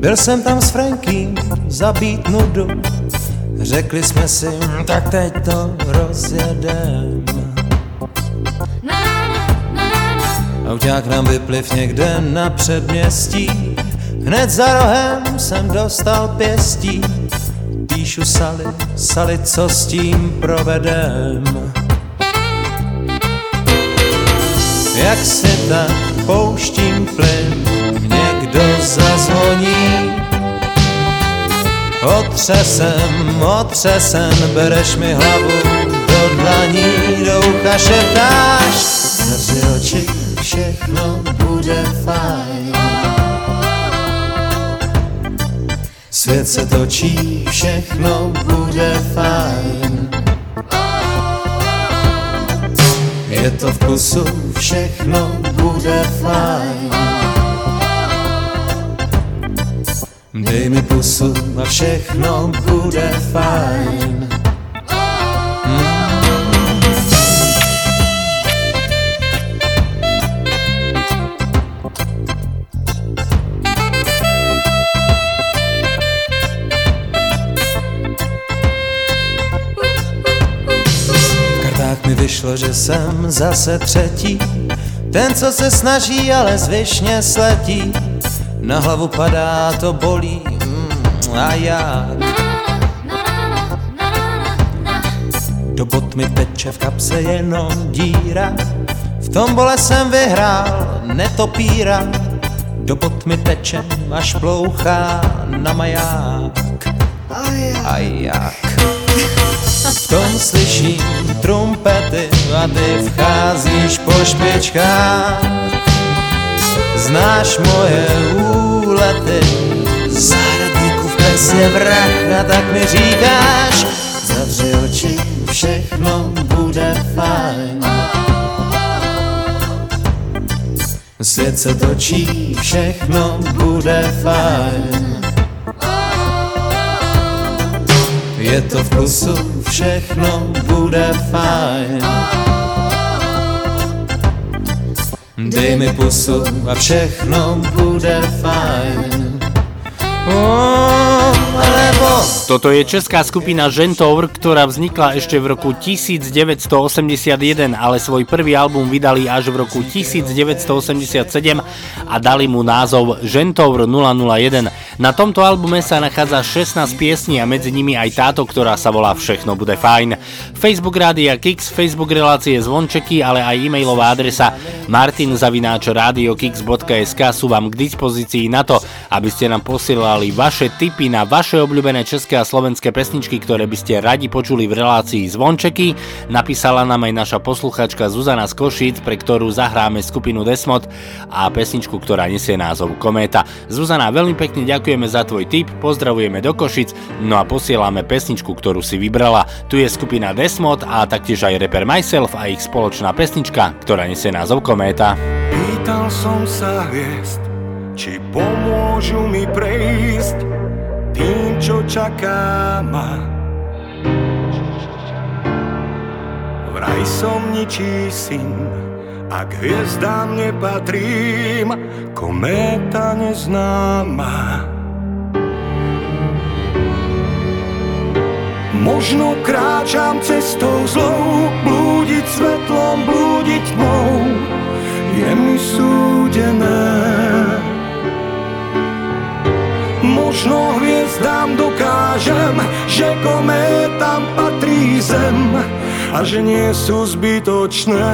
Byl jsem tam s Frankým zabít nudu. Řekli jsme si, tak teď to rozjedem. Auťák nám vypliv někde na předměstí. Hned za rohem jsem dostal pěstí. Píš píšu Sally, Sally, co s tím provedem? Jak si tak pouštím plyn, někdo zazvoní. Otřesem, otřesem, bereš mi hlavu do dlaní, doucha šeptáš. Zavři oči, všechno bude fajn. Svět se točí, všechno bude fajn. Je to v kusu, všechno bude fajn. Dej mi pusu a všechno bude fajn. Vyšlo, že jsem zase třetí, ten, co se snaží, ale zvyšně sletí. Na hlavu padá, to bolí, a já. Do bot mi peče, v kapse jenom díra, v tom bole jsem vyhrál, netopíra. Do bot mi peče, až plouchá na maják, a jak. V tom slyším trumpety a ty vcházíš po špičkách. Znáš moje úlety, zahradníku v plesně vrach, a tak mi říkáš. Zavři oči, všechno bude fajn. Svět se točí, všechno bude fajn. Je to v plusu, všechno bude fajn. Dej mi pusu a všechno bude fajn. Toto je česká skupina Žentovr, ktorá vznikla ešte v roku 1981, ale svoj prvý album vydali až v roku 1987 a dali mu názov Žentovr 001. Na tomto albume sa nachádza 16 piesní a medzi nimi aj táto, ktorá sa volá Všechno bude fajn. Facebook Rádia Kix, Facebook relácie Zvončeky, ale aj e-mailová adresa martin@radiokix.sk sú vám k dispozícii na to, aby ste nám posielali vaše tipy na vaše obľúbené české a slovenské pesničky, ktoré by ste radi počuli v relácii Zvončeky. Napísala nám aj naša posluchačka Zuzana z Košíc, pre ktorú zahráme skupinu Desmod a pesničku, ktorá nesie názov Kométa. Zuzana, veľmi pekne ďakujeme za tvoj tip, pozdravujeme do Košic, no a posielame pesničku, ktorú si vybrala. Tu je skupina Desmod a taktiež aj rapper Myself a ich spoločná pesnička, ktorá nesie názov Kométa. Pýtal som sa hviezd, či pomôžu mi prejsť tým, čo čaká ma. Vraj som ničí syn a k hviezdám nepatrím, kométa neznáma. Možno kráčam cestou zlou, blúdiť svetlom, blúdiť tmou, je mi súdené. Možno hviezdám dokážem, že kométam patrí zem a že nie sú zbytočné.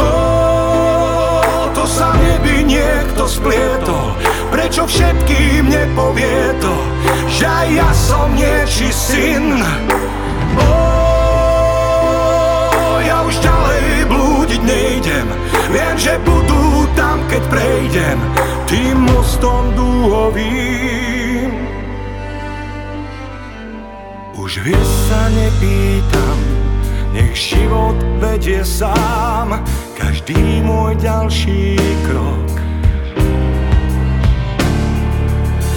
Ó, to sa neby niekto splietol, prečo všetkým nepovie to, že aj ja som niečí syn. Ó, ja už ďalej blúdiť nejdem, viem, že budú tam, keď prejdem tým mostom dúhovým. Už vieš sa nepýtam, nech život vedie sám každý môj ďalší krok.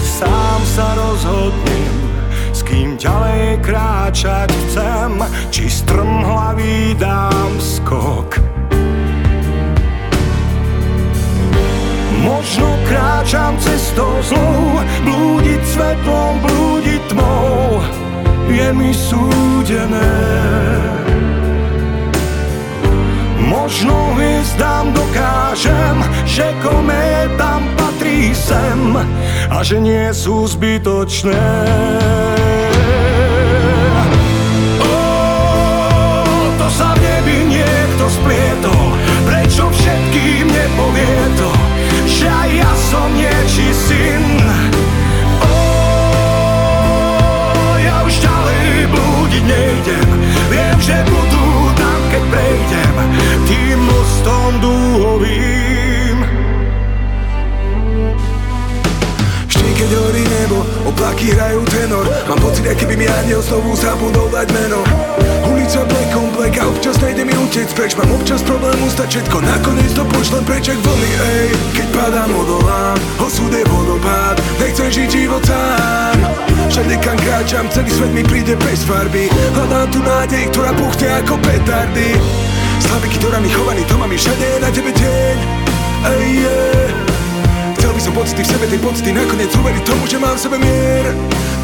Sám sa rozhodnem, s kým ďalej kráčať chcem, či strmhlavý dám skok. Možno kráčam cestou zlou, blúdiť svetlom, blúdiť tmou, je mi súdené. Možno hviezdám dokážem, že kométam patrí sem a že nie sú zbytočné. Splietol, prečo všetkým nepovie to, že aj ja som niečí syn. Ó, ja už ďalej blúdiť nejdem, viem, že budú tam, keď prejdem tým mostom dúhovým. Vždy, keď horí nebo, oblaky hrajú tenor, mám pocit, aký by mi aniel znovu zabudol dať meno. Ulica blekom blek a občas nejde mi utiec preč, mám občas problém ustať všetko, nakoniec to pošlem preč jak vlny, ej. Keď padám odolám, osud je vodopád, nechcem žiť život sám. Všade kam kráčam, celý svet mi príde bez farby, hľadám tu nádej, ktorá puchne ako petardy. Slaviky, ktorá mi chovaný, to mám i všade na tebe deň, ej, yeah. Chcel by som pocity v sebe, tej pocity nakoniec uveriť tomu, že mám v sebe mier.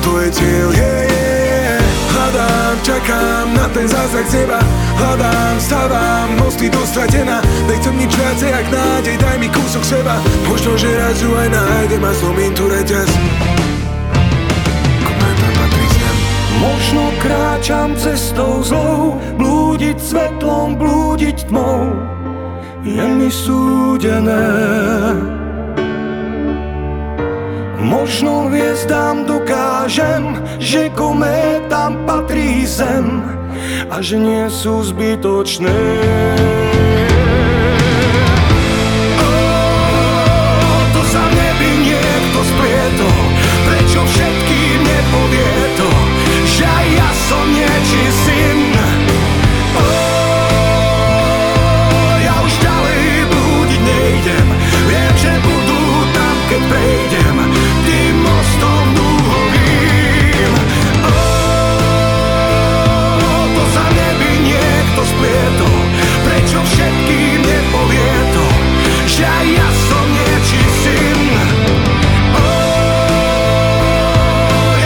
To je cieľ, yeah, yeah. Hľadám, čakám na ten zázrak z neba, hľadám, stávam, mosty dostratená. Nechcem nič viacej, ak nádej, daj mi kúsok seba. Možno, že raz ju aj nájdem a zlomím tu reťaz. Komajota patrí sem. Možno kráčam cestou zlou, blúdiť svetlom, blúdiť tmou, je mi súdené. Možno hviezdám dokážem, že kométam patrí zem a že nie sú zbytočné. To sa v nebi niekto splietol, prečo všetkým nepovie to, že aj ja som niečí syn. Ja už ďalej blúdiť nejdem, viem, že budú tam, keď prejdem. Prečo všetkým nepovie to, že aj ja som niečí syn.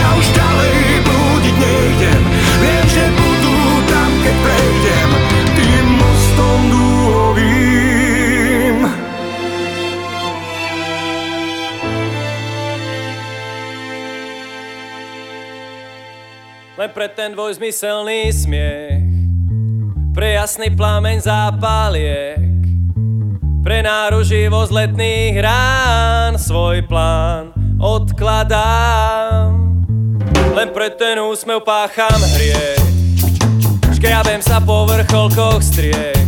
Ja už ďalej blúdiť nejdem, viem, že budú tam, keď prejdem tým mostom dúhovým. Len pre ten dvojzmyselný smiech, pre jasný plameň zápaliek, pre náruživosť letných rán svoj plán odkladám. Len pre ten úsmev pácham hriech, škriabem sa po vrcholkoch striech,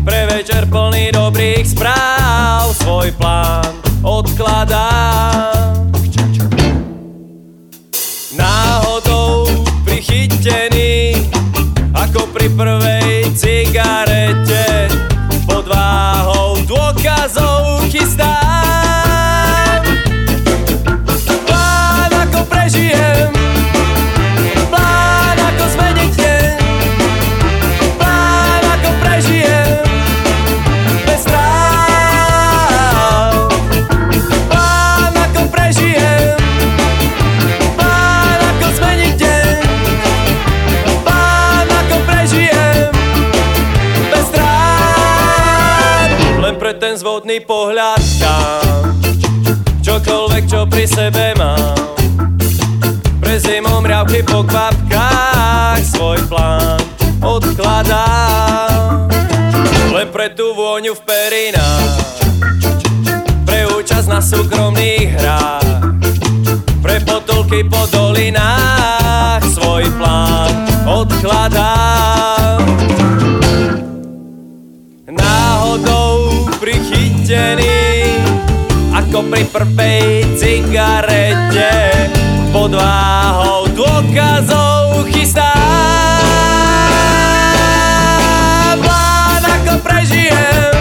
pre večer plný dobrých správ svoj plán odkladám. Náhodou prichytený ako pri prvej cigarete, pod váhou dôkazov chystám. Plán, ako prežijem, plán, ako zmeniť deň, plán, ako prežijem bez tráv. Plán, ako prežijem, plán, ako zmeniť deň, prežijem bez strát. Len pre ten zvodný pohľad dám čokoľvek, čo pri sebe mám, pre zimom riavky po kvapkách svoj plán odkladám. Len pre tú vôňu v perinách, pre účasť na súkromných hrách, pre potulky po dolinách svoj plán odkladám. Náhodou prichytený ako pri prvej cigarete, pod váhou dôkazov chystám. Plán, ako prežijem,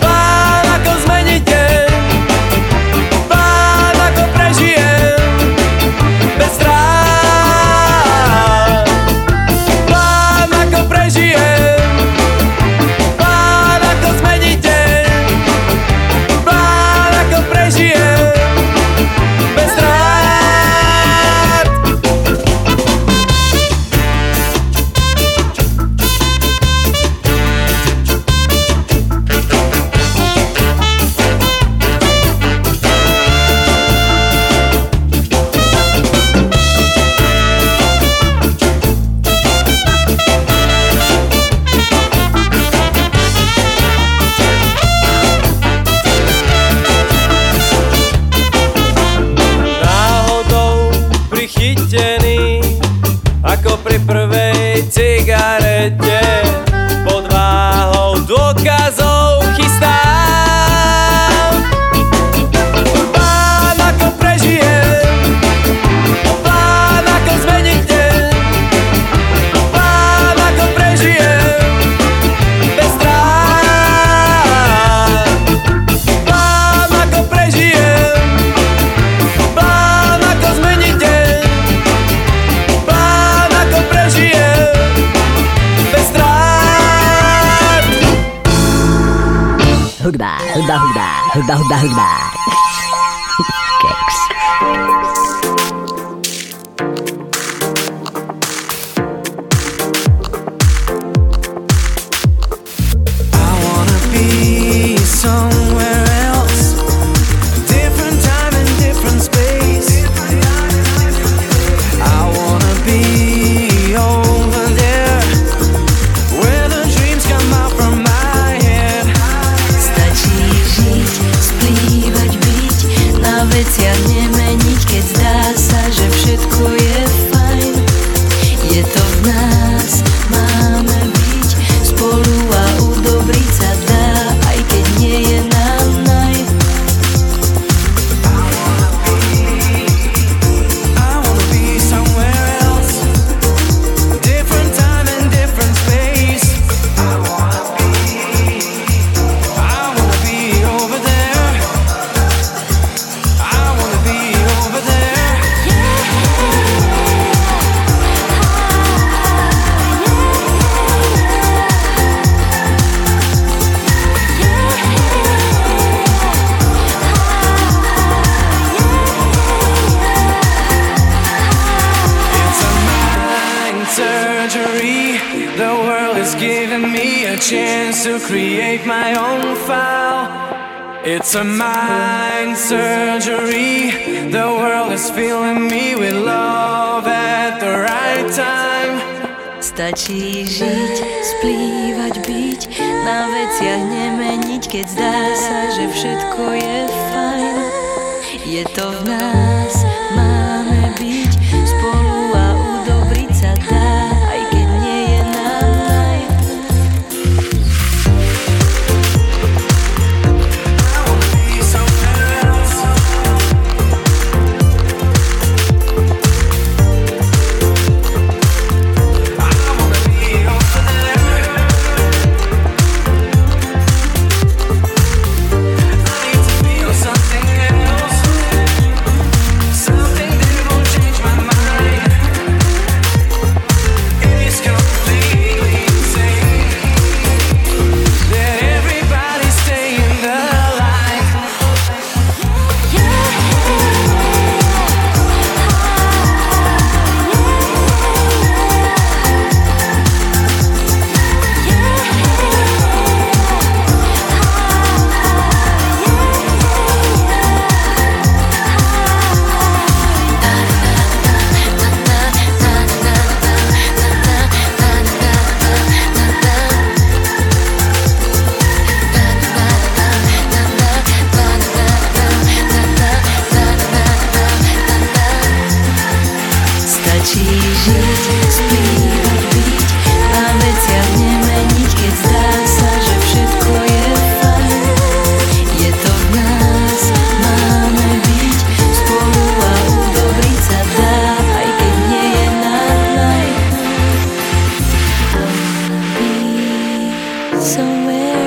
plán, ako zmeniť deň, plán, ako prežijem bez strát. Plán, ako prežijem, plán, ako zmeniť deň, plán, ako prežijem bez strát. svete pod váhou dôkazov chystám. Plán, ako prežijem, plán, ako zmeniť deň, plán, ako prežijem bez strán. Plán, ako prežijem, plán, ako zmeniť deň, plán, ako prežijem bez strán. Hudba, hudba, hudba, hudba, hudba, hudba. Keks. It's a mind surgery. The world is filling me with love at the right time. Stačí žiť, splývať, byť, na veciach nemeniť, keď zdá sa, že všetko je fajn. Je to v nás, máme byť spolu a udobriť sa dá.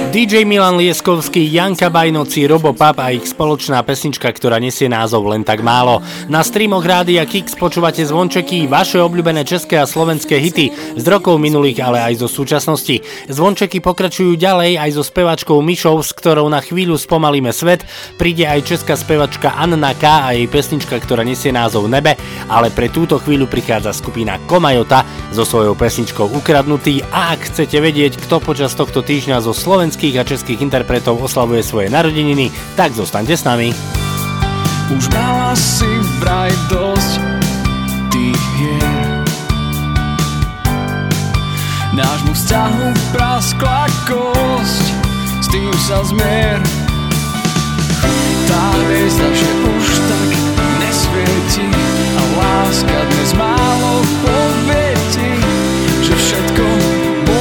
DJ Milan Lieskovský, Janka Bajnoci, Robo Pap a ich spoločná pesnička, ktorá nesie názov Len tak málo. Na streamoch Rádia Kix počúvate Zvončeky, vaše obľúbené české a slovenské hity z rokov minulých, ale aj zo súčasnosti. Zvončeky pokračujú ďalej aj so spevačkou Mišou, s ktorou na chvíľu spomalíme svet. Príde aj česká spevačka Anna K a jej pesnička, ktorá nesie názov Nebe, ale pre túto chvíľu prichádza skupina Komajota so svojou pesničkou Ukradnutý. A ak chcete vedieť, kto počas tohto týždňa zo slovenských a českých interpretov oslavuje svoje narodeniny, tak zostaňte s nami. Už mala si vraj dosť tých hier, nášmu vzťahu praskla kosť, s tým sa zmier. Tá hviezda, že už tak nesvieti, a láska dnes málo povie ti, že všetko bolo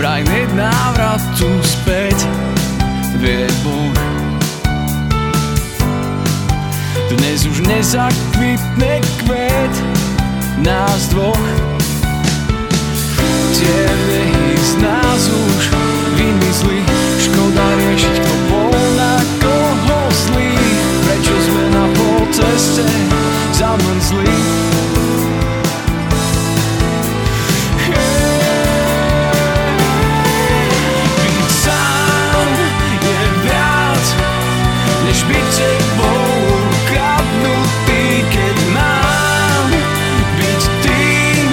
vraj net návratu späť, vie Boh. Dnes už nezakvitne kvet nás dvoch. Tie vnehy z nás už vymizli, škoda riešiť, kto bol na koho zlý. Prečo sme na pol ceste zamrzli? Než byť tebou ukradnutý, keď mám byť tým,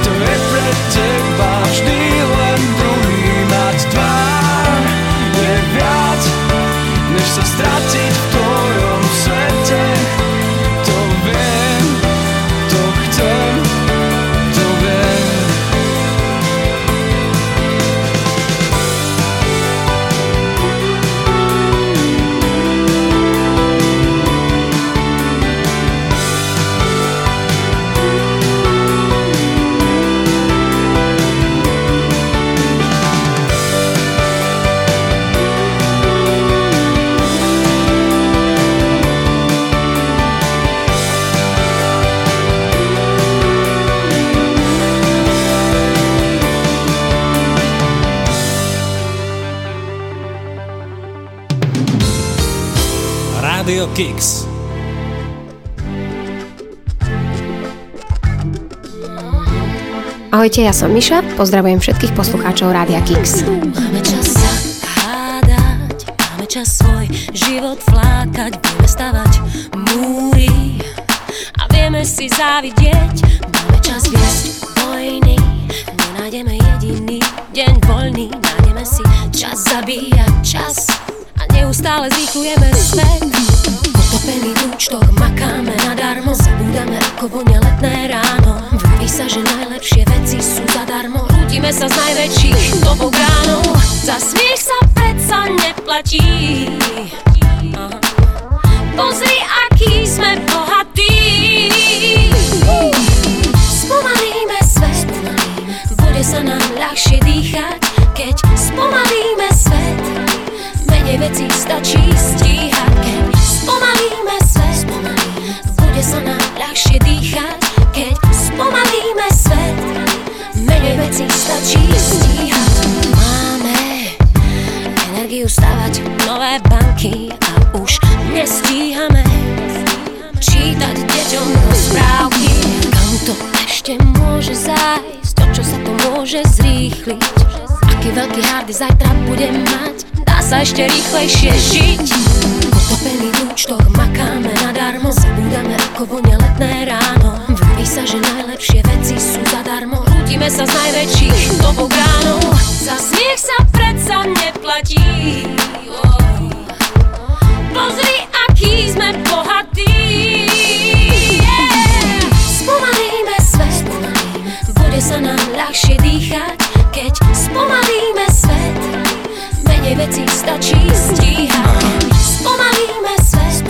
kto je pre teba vždy len druhý. Mať tvár je viac, než sa stratiť v tvojom svete. To viem, to chcem, to viem. Radio Kix. Ahojte, ja som Miša, pozdravujem všetkých poslucháčov Rádia Kix. Máme čas sa hádať, máme čas svoj život vlákať, budeme stavať múry a vieme si závidieť. Máme čas viesť vojny, nenájdeme jediný deň voľný, nájdeme si čas zabíjať čas. Neustále zvychujeme svet, potopený v účtoch makáme nadarmo, zabúdame ako vonia letné ráno. Vraví sa, že najlepšie veci sú zadarmo, rútime sa z najväčších novou bránov. Za smiech sa predsa neplatí, pozri aký sme bohatí. Spomalíme svet, bude sa nám ľahšie dýchať, keď spomalíme svet. Menej vecí stačí stíhať, keď spomalíme svet, bude sa nám ľahšie dýchať, keď spomalíme svet, menej vecí stačí stíhať. Máme energiu stavať nové banky a už nestíhame čítať deťom rozprávky. Kam to ešte môže zájsť, to čo sa to môže zrýchliť, aký veľký hardy zajtra budem mať, dá sa ešte rýchlejšie žiť. Potopený v účtoch makáme nadarmo, zabúdame ako vonia letné ráno. Vraví sa, že najlepšie veci sú zadarmo, rútime sa z najväčších tobogánov. Za smiech sa predsa neplatí, pozri aký sme bohatí. Yeah! Spomalíme svet, bude sa nám ľahšie dýchať, keď spomalíme svet. Menej vecí stačí stíhať, spomalíme svet,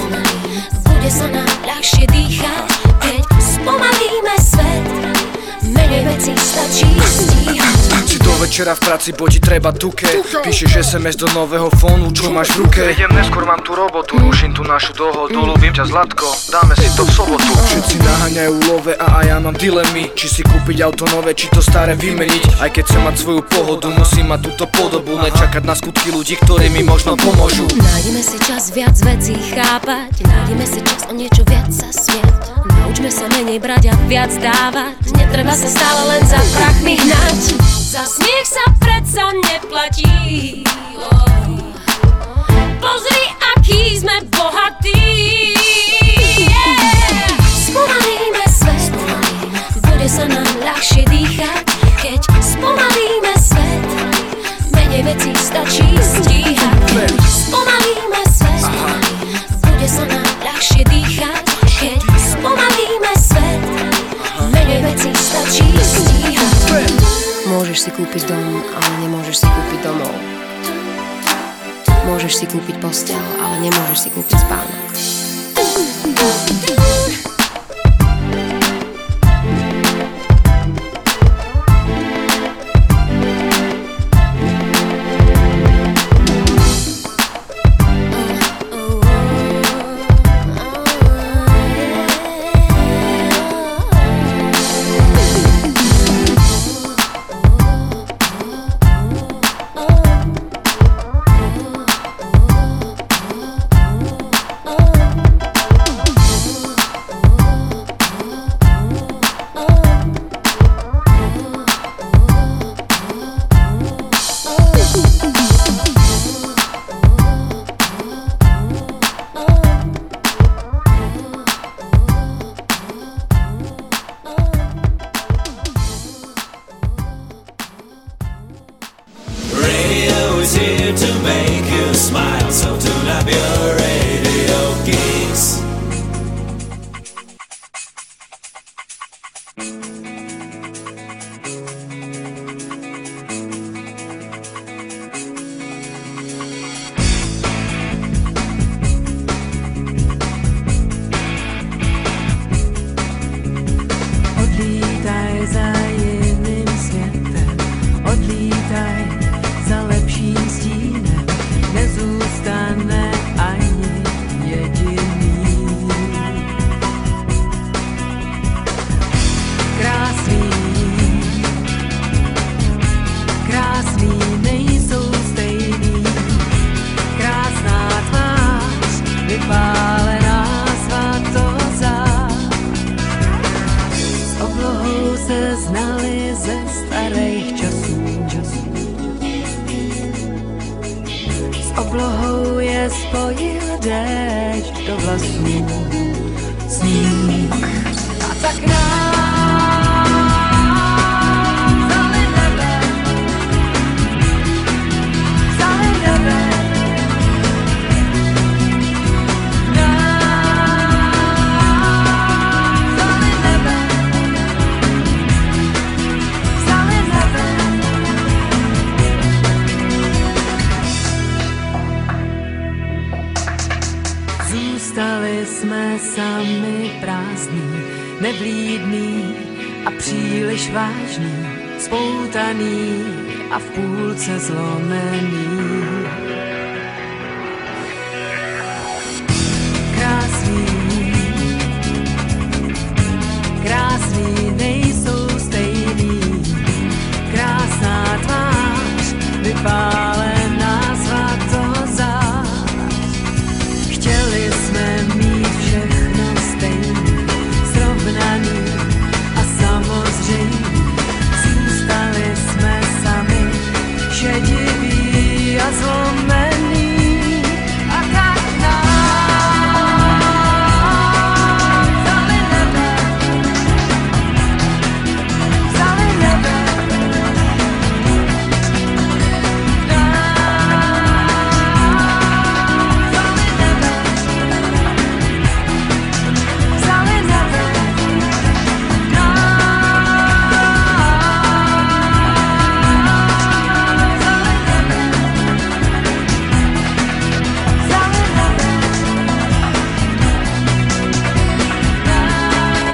bude sa nám ľahšie dýchať, keď spomalíme svet, menej vecí stačí stíhať. Si do večera v práci bodi treba tuke, píšeš SMS do nového fónu, čo máš v ruke. Idem neskôr, mám tu robotu, ruším tu našu dohodu, ľúbim ťa zlatko, dáme si to v sobotu. Všetci naháňajú love a ja mám dilemy, či si kúpiť auto nové, či to staré vymeniť. Aj keď chcem mať svoju pohodu, musím mať túto podobu, nečakať na skutky ľudí, ktorí mi možno pomôžu. Nájdeme si čas viac vecí chápať, nájdeme si čas o niečo viac sa smieť. Naučme sa menej brať a viac dávať, netreba sa stále len za prachmi hnať. Za smiech sa predsa neplatí, pozri aký sme bohatí. Yeah! Spomalíme svet, bude sa nám ľahšie dýchať, keď spomalíme svet, menej vecí stačí stíhať. Keď spomalíme svet, bude sa nám ľahšie dýchať, keď spomalíme svet, menej vecí stačí stíhať. Môžeš si kúpiť dom, ale nemôžeš si kúpiť domov. Môžeš si kúpiť posteľ, ale nemôžeš si kúpiť spánok. always here to make you smile, so tune up your Radio Kix.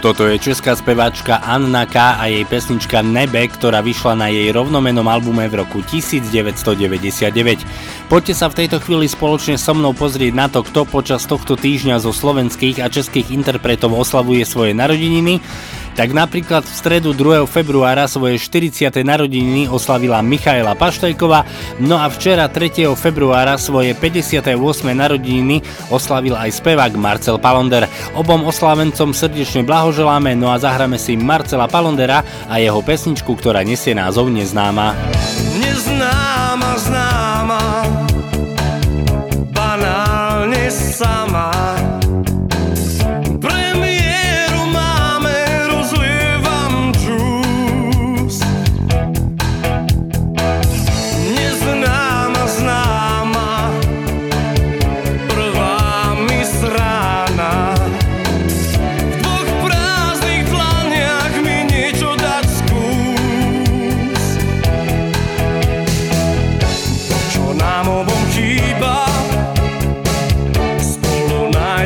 Toto je česká speváčka Anna K. a jej pesnička Nebe, ktorá vyšla na jej rovnomennom albume v roku 1999. Poďte sa v tejto chvíli spoločne so mnou pozrieť na to, kto počas tohto týždňa zo slovenských a českých interpretov oslavuje svoje narodeniny. Tak napríklad v stredu 2. februára svoje 40. narodeniny oslavila Michaela Paštajková, no a včera 3. februára svoje 58. narodeniny oslavil aj spevák Marcel Palonder. Obom oslávencom srdečne blahoželáme, no a zahráme si Marcela Palondera a jeho pesničku, ktorá nesie názov Neznáma. Neznáma, známa, banálne sama. Nám obom chýba spolu na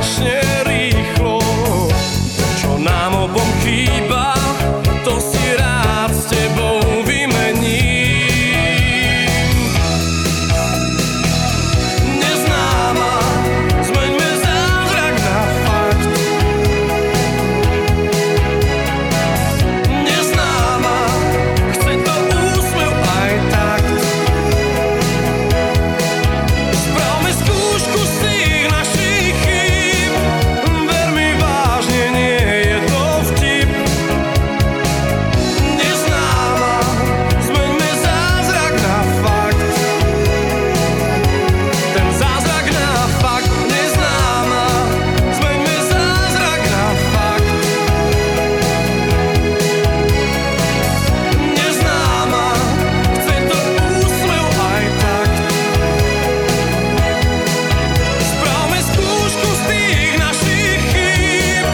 strašne rýchlo, čo nám obom chýba, to si rád s tebou vymením. Neznáma, zmeňme závrak na fakt. Neznáma, chce to úsmev aj takt. Spravme skúšku s tých našich chýb, ver mi vážne, nie je to vtip. Neznáma, zmeňme zázrak na fakt. Ten zázrak na fakt. Neznáma, zmeňme zázrak na fakt. Neznáma, chce to úsmev aj takt. Spravme skúšku z tých našich chýb,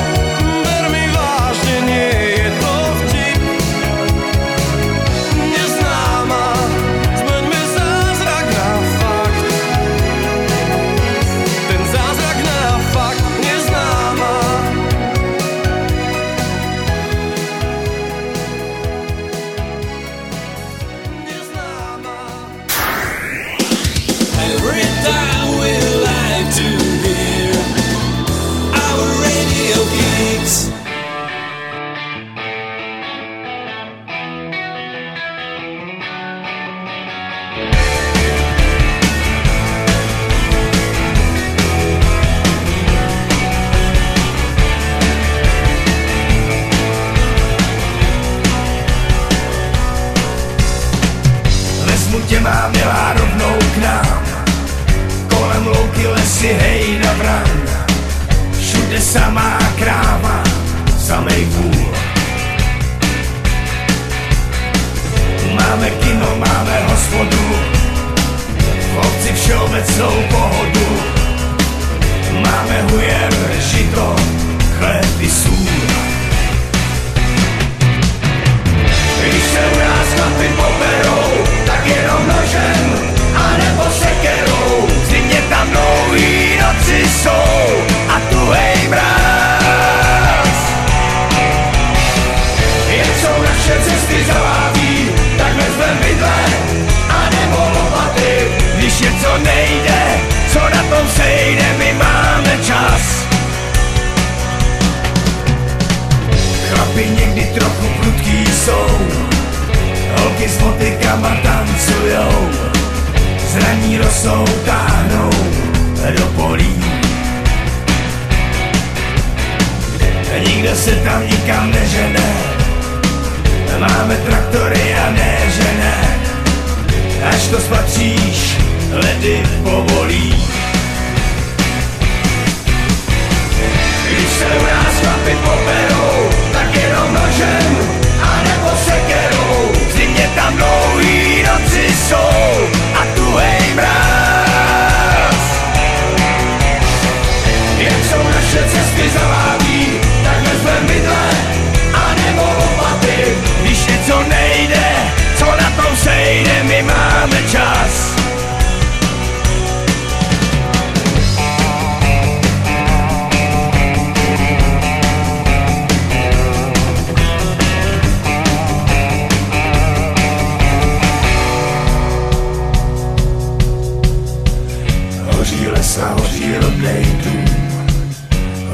ver mi vážne, nie je to vtip. Neznáma, zmeňme zázrak na fakt. Ten zázrak na fakt. Neznáma. Neznáma. Every time we like to hear our radio gigs. Vezmu tě mám, milá, rovnou k nám. Kolem louky, lesy, hej, na bran. Všude samá kráva, samej vůl. Máme kino, máme hospodu, v obci všeobecnou pohodu. Máme hujer, žito, chléb i sůl. Když se u nás chlapy poberou, tak jenom nožem, anebo sekerou. Zimně tam dlouhý noci jsou a tuhej mráz. Jen jsou naše cesty zaváví, tak vezmem vidle, anebo lopaty. Když něco nejde, co na tom sejde, my máme čas. Chlapi někdy trochu prudký jsou, holky s motykama tancujou, zraní rosou táhnou do polí. Nikdo se tam nikam nežene, máme traktory a nežene, až to spatříš, ledy povolí. Když se u nás chlapi poberou, tak jenom nožem, anebo sekerou. Zimně tam dlouhý noci jsou a tuhej mráz. Jak jsou naše cesty zaváví, tak vezmem vidle, anebo lopaty. Když něco nejde, co na tom sejde, my máme čas. Hoří les a hoří rodnej dům,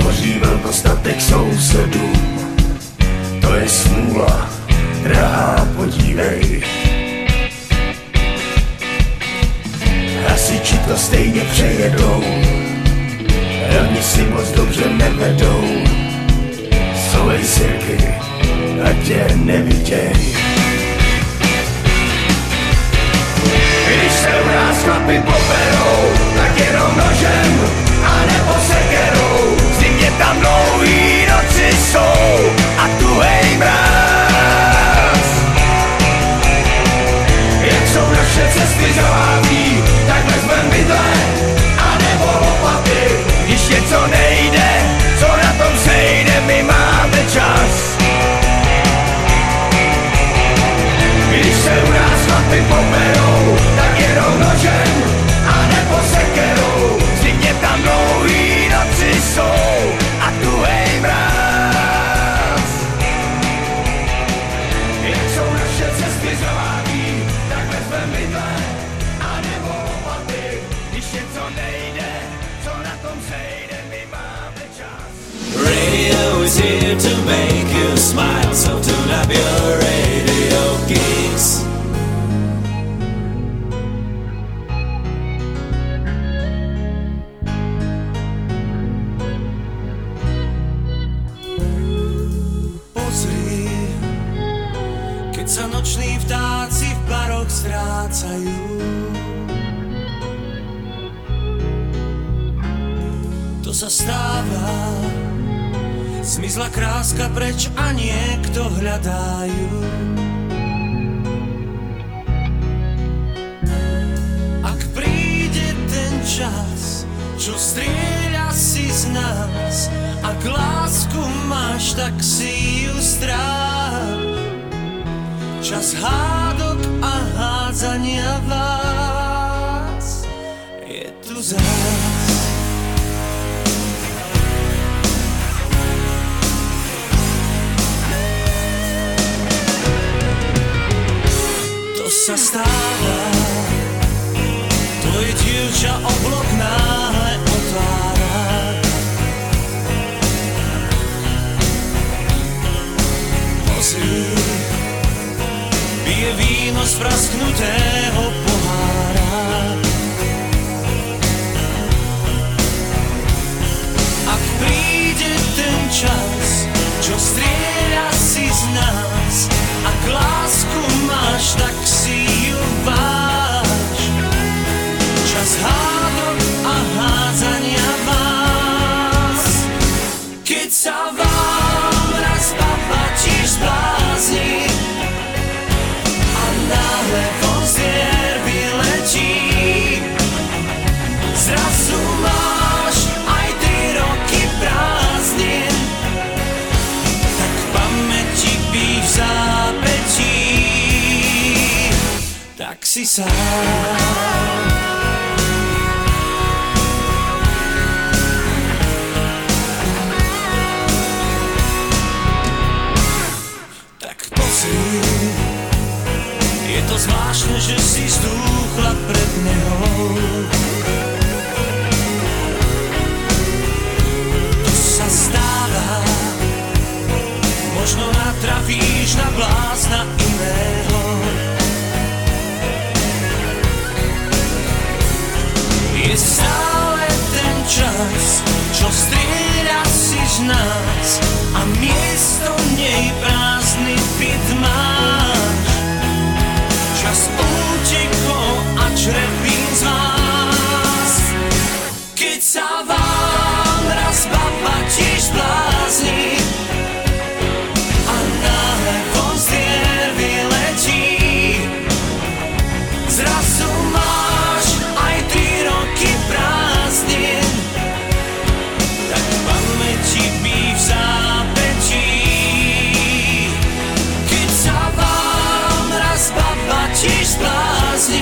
hoří velkostatek sousedů. To je smůla, drahá, podívej. Hasiči to stejně přejedou, oni si moc dobře nevedou. Solej sirky, ať tě neviděj. Když se u nás chlapy poberou, tak jenom nožem, anebo sekerou. Zimně tam dlouhý noci jsou a tuhej mráz. Jak jsou naše cesty zaváví, tak vezmem vidle, anebo lopaty. Když něco nejde, co na tom sejde, my máme čas. Když se u nás chlapy poberou, tak jenom nožem, always here to make you smile, so tune up your Radio Kix. Pozri, keď sa noční vtáci v baroch strácajú, to sa stáva. Zmizla kráska preč a niekto hľadajú. Ak príde ten čas, čo strieľa si z nás, ak lásku máš, tak si ju stráv. Čas hádok a hádzania vás je tu zás. Sa stáva, tvoje dievča oblok náhle otvára. Pozri, pije víno z prasknutého pohára. Ak príde ten čas, čo strieľa si z nás, ak lásku máš, tak si ju váš. Čas hádok a hádzania vás. Keď sa vám raz papatíš blázni a náhle von zdier vyletí, zrazu máš aj 3 roky prázdnin, tak v pamäti býš v zápätí. Tak si sám. Tak pozri, je to zvláštne, že si zdúchla pred neho. To sa stáva, možno natrafíš na blázna iného. Je stále ten čas, čo strieľa si z nás a miesto nej prázdny byt máš. Čas útekol a črepín z vás. Keď sa vám raz papatíš blázni a náhle von zdier vyletí, zrazu máš Blázni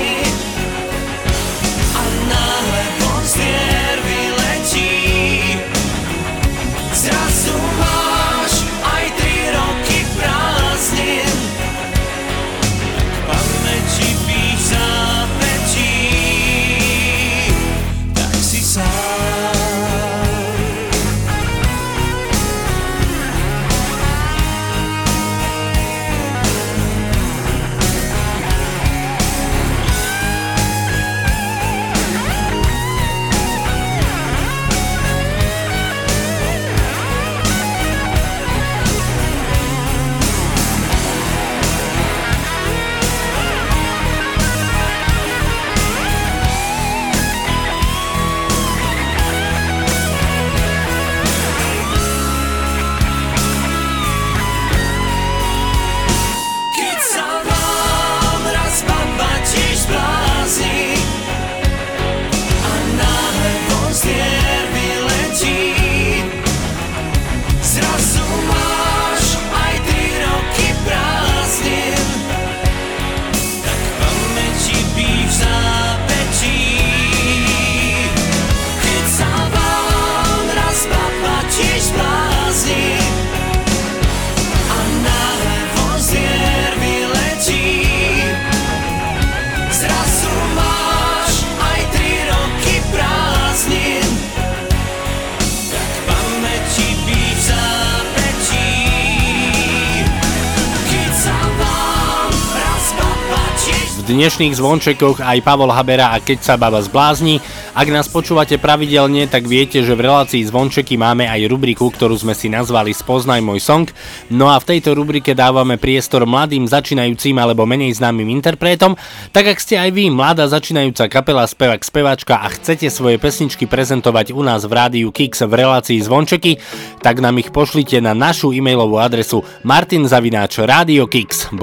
dnešných zvončekoch aj Pavol Habera a Keď sa baba zblázni. Ak nás počúvate pravidelne, tak viete, že v relácii Zvončeky máme aj rubriku, ktorú sme si nazvali Spoznaj môj song. No a v tejto rubrike dávame priestor mladým, začínajúcim alebo menej známym interpretom. Tak ak ste aj vy, mladá začínajúca kapela, spevák, speváčka a chcete svoje pesničky prezentovať u nás v Rádiu Kix v relácii Zvončeky, tak nám ich pošlite na našu e-mailovú adresu martin@radiokix.sk.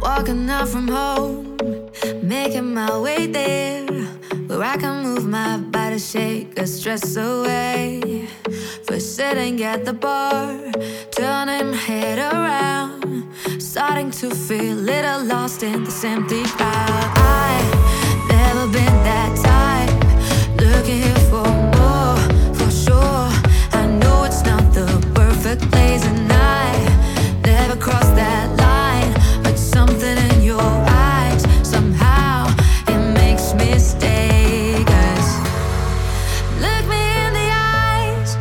Walking out from home, making my way there, where I can move my body, shake the stress away. First sitting at the bar, turning head around, starting to feel a little lost in this empty crowd. I've never been that type, looking here for more, for sure. I know it's not the perfect place and I never crossed that line, but something in your eyes somehow it makes me stay, 'cause look me in the eyes,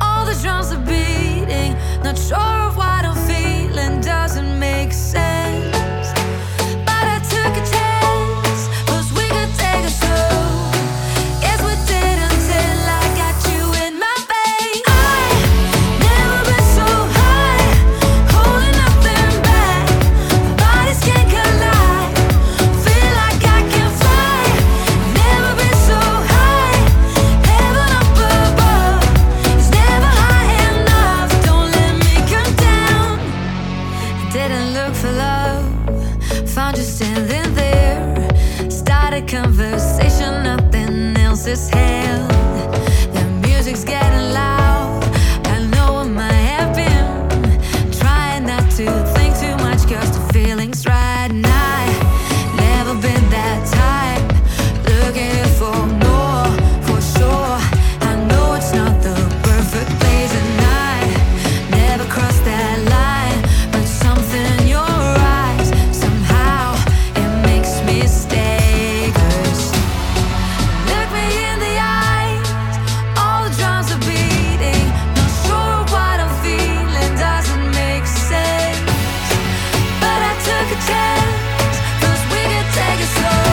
all the drums are beating, not sure of what I'm feeling, doesn't make sense, but I took a chance, 'cause we could take it slow, guess we did until I got you in my face. I've never been so high, holding nothing back, bodies can't collide, feel like I can fly. Never been so high, heaven up above, it's never high enough, don't let me come down. Didn't look for love, found you standing there, started conversation, nothing else is held. The music's getting loud, I know what might happen, trying not to think too much, 'cause the feeling's right, and I've never been that type, looking for more, for sure. I know it's not the perfect place and I never crossed that line, but something in your eyes somehow it makes me stay, 'cause look me in the eyes, all the drums are beating, not sure what I'm feeling, doesn't make sense, but I took a chance, 'cause we could take it slow,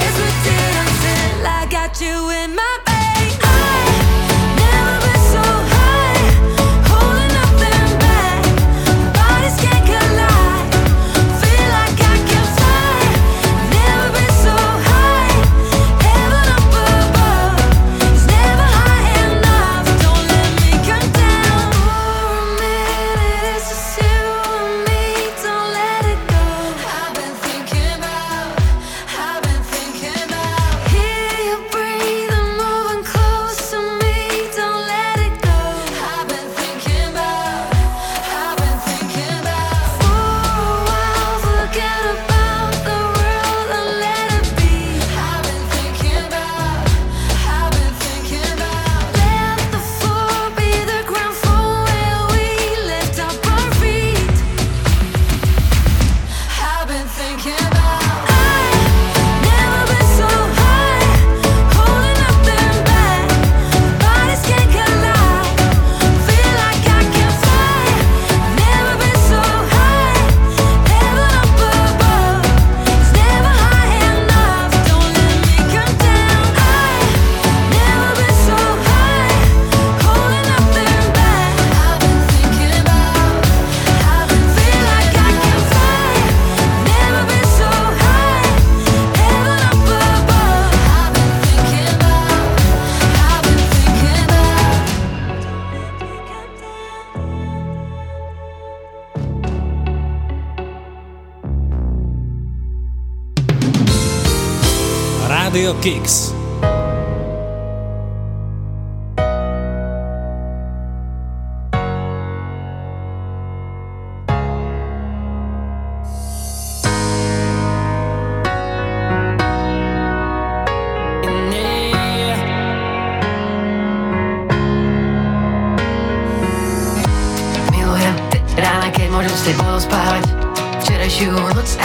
guess we did until I got you in my face. I've never been so high, holding nothing back, bodies can't collide, feel like I can fly. Never been so high, heaven up above, it's never high enough, don't let me come down. For a minute it's just you and me, don't let it go. I've been thinking about, I've been thinking about, hear you breathing, moving close to me, don't let it go. I've been thinking about, I've been thinking about, for a while forget about the world and let it be. I've been thinking about, I've been thinking about, let the floor be the ground floor where we lift up our feet. I've been thinking about, I've never been so high, holding nothing back, bodies can't collide, feel like I can fly. Never been so high, heaven up above, it's never high enough, don't let me come down. I've never been so high, holding nothing back, I've been thinking about, I've been feel like I can fly. Never been so high, heaven up above, I've been thinking about, I've been thinking about, don't let me come down. Radio Kix. Milujem rána, keď môžem s tebou spávať, včerajšiu noc a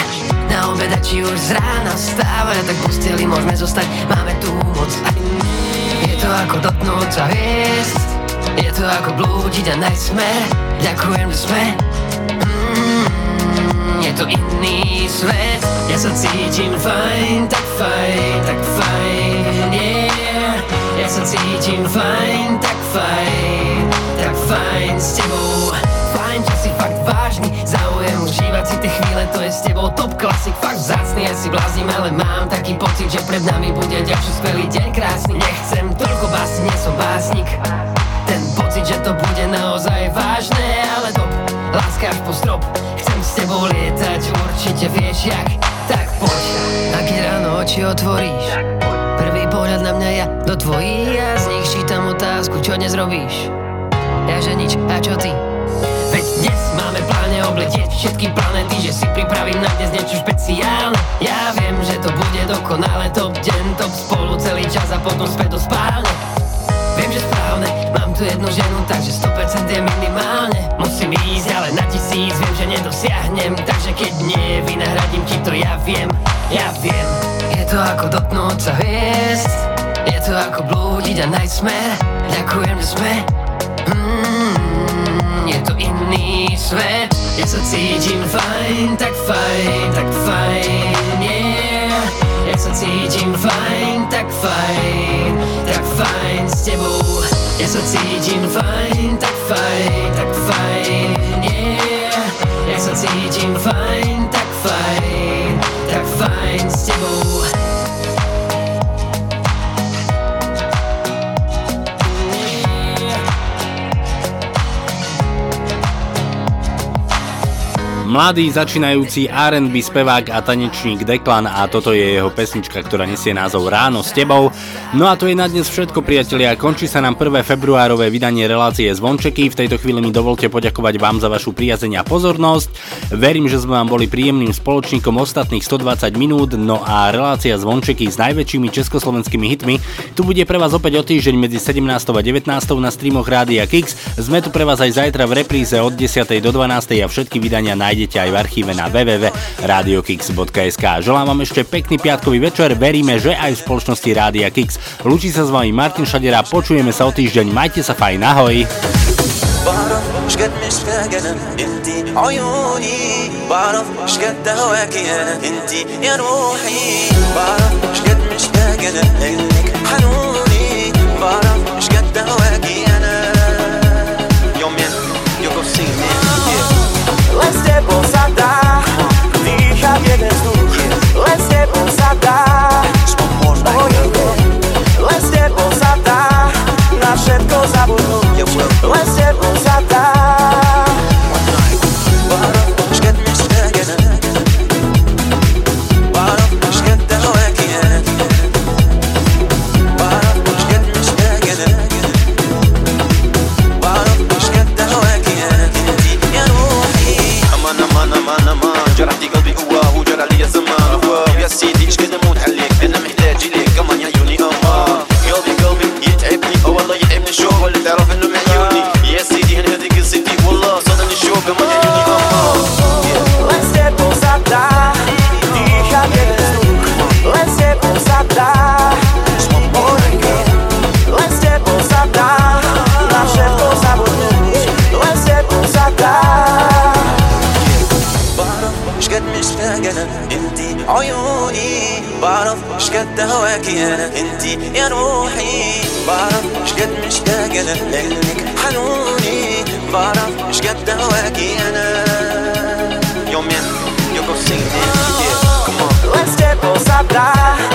na obeda, či už z rána vstávať, a tak v posteli môžeme zostať, máme tu moc. A je to ako dotknúť sa hviezd, je to ako blúdiť a nájsť smer, ďakujem, že sme. Je je to iný svet. Ja sa cítim fajn, tak fajn, tak fajn, yeah. Ja sa cítim fajn, tak fajn, tak fajn s tebou. Fajn, že si fakt vážny, záujem užívať si tie chvíle, to je s tebou top klasik, fakt vzácny, ja si bláznim, ale mám taký pocit, že pred nami bude ďalší skvelý deň krásny. Nechcem toľko básni, nie som básnik, ten pocit, že to bude naozaj vážne, ale top, láska až po strop, chcem s tebou lietať, určite vieš jak, tak poď. Ak je ráno oči otvoríš, prvý pohľad na mňa ja do tvojich, ja z nich čítam otázku, čo dnes robíš? Ja že nič, a čo ty? Veď dnes máme pláne obletieť všetky planety, že si pripravím na dnes niečo špeciálne. Ja viem, že to bude dokonale, top deň, top spolu celý čas a potom späť do spálne. Viem, že správne, mám tu jednu ženu, takže 100% je minimálne. Musím ísť, ale na 1000 viem, že nedosiahnem, takže keď nie, vynahradím ti to, ja viem, ja viem. Je to ako dotknúť sa hviezd, je to ako blúdiť a nájsť smer. Ďakujem, že sme je to iný svet. Ja sa cítim fajn, tak fajn, tak fajn, yeah. Ja sa cítim fajn, tak fajn, tak fajn s tebou. Ja sa cítim fajn, tak fajn, tak fajn, yeah. Ja sa cítim fajn, tak fajn, tak fajn s tebou. Mladý začínajúci R&B spevák a tanečník Deklan a toto je jeho pesnička, ktorá nesie názov Ráno s tebou. No a to je na dnes všetko, priatelia. Končí sa nám 1. februárové vydanie relácie Zvončeky. V tejto chvíli mi dovolte poďakovať vám za vašu priazeň a pozornosť. Verím, že sme vám boli príjemným spoločníkom ostatných 120 minút. No a relácia Zvončeky s najväčšími československými hitmi tu bude pre vás opäť o týždeň medzi 17. a 19. na streamoch Rádia Kix. Sme tu pre vás aj zajtra v repríze od 10. do 12. a všetky vydania nájdete aj v archíve na www.radiokix.sk. Želám vám ešte pekný piatkový večer, veríme, že aj v spoločnosti Rádia Kix. Lúči sa s vami Martin Šadera, počujeme sa o týždeň, majte sa fajn, ahoj! Len s tebou sa dá dýchať jeden vzduch, len s tebou sa dá len s tebou sa dá na všetko zabudnúť, len s tebou sa dá. Let's step outside.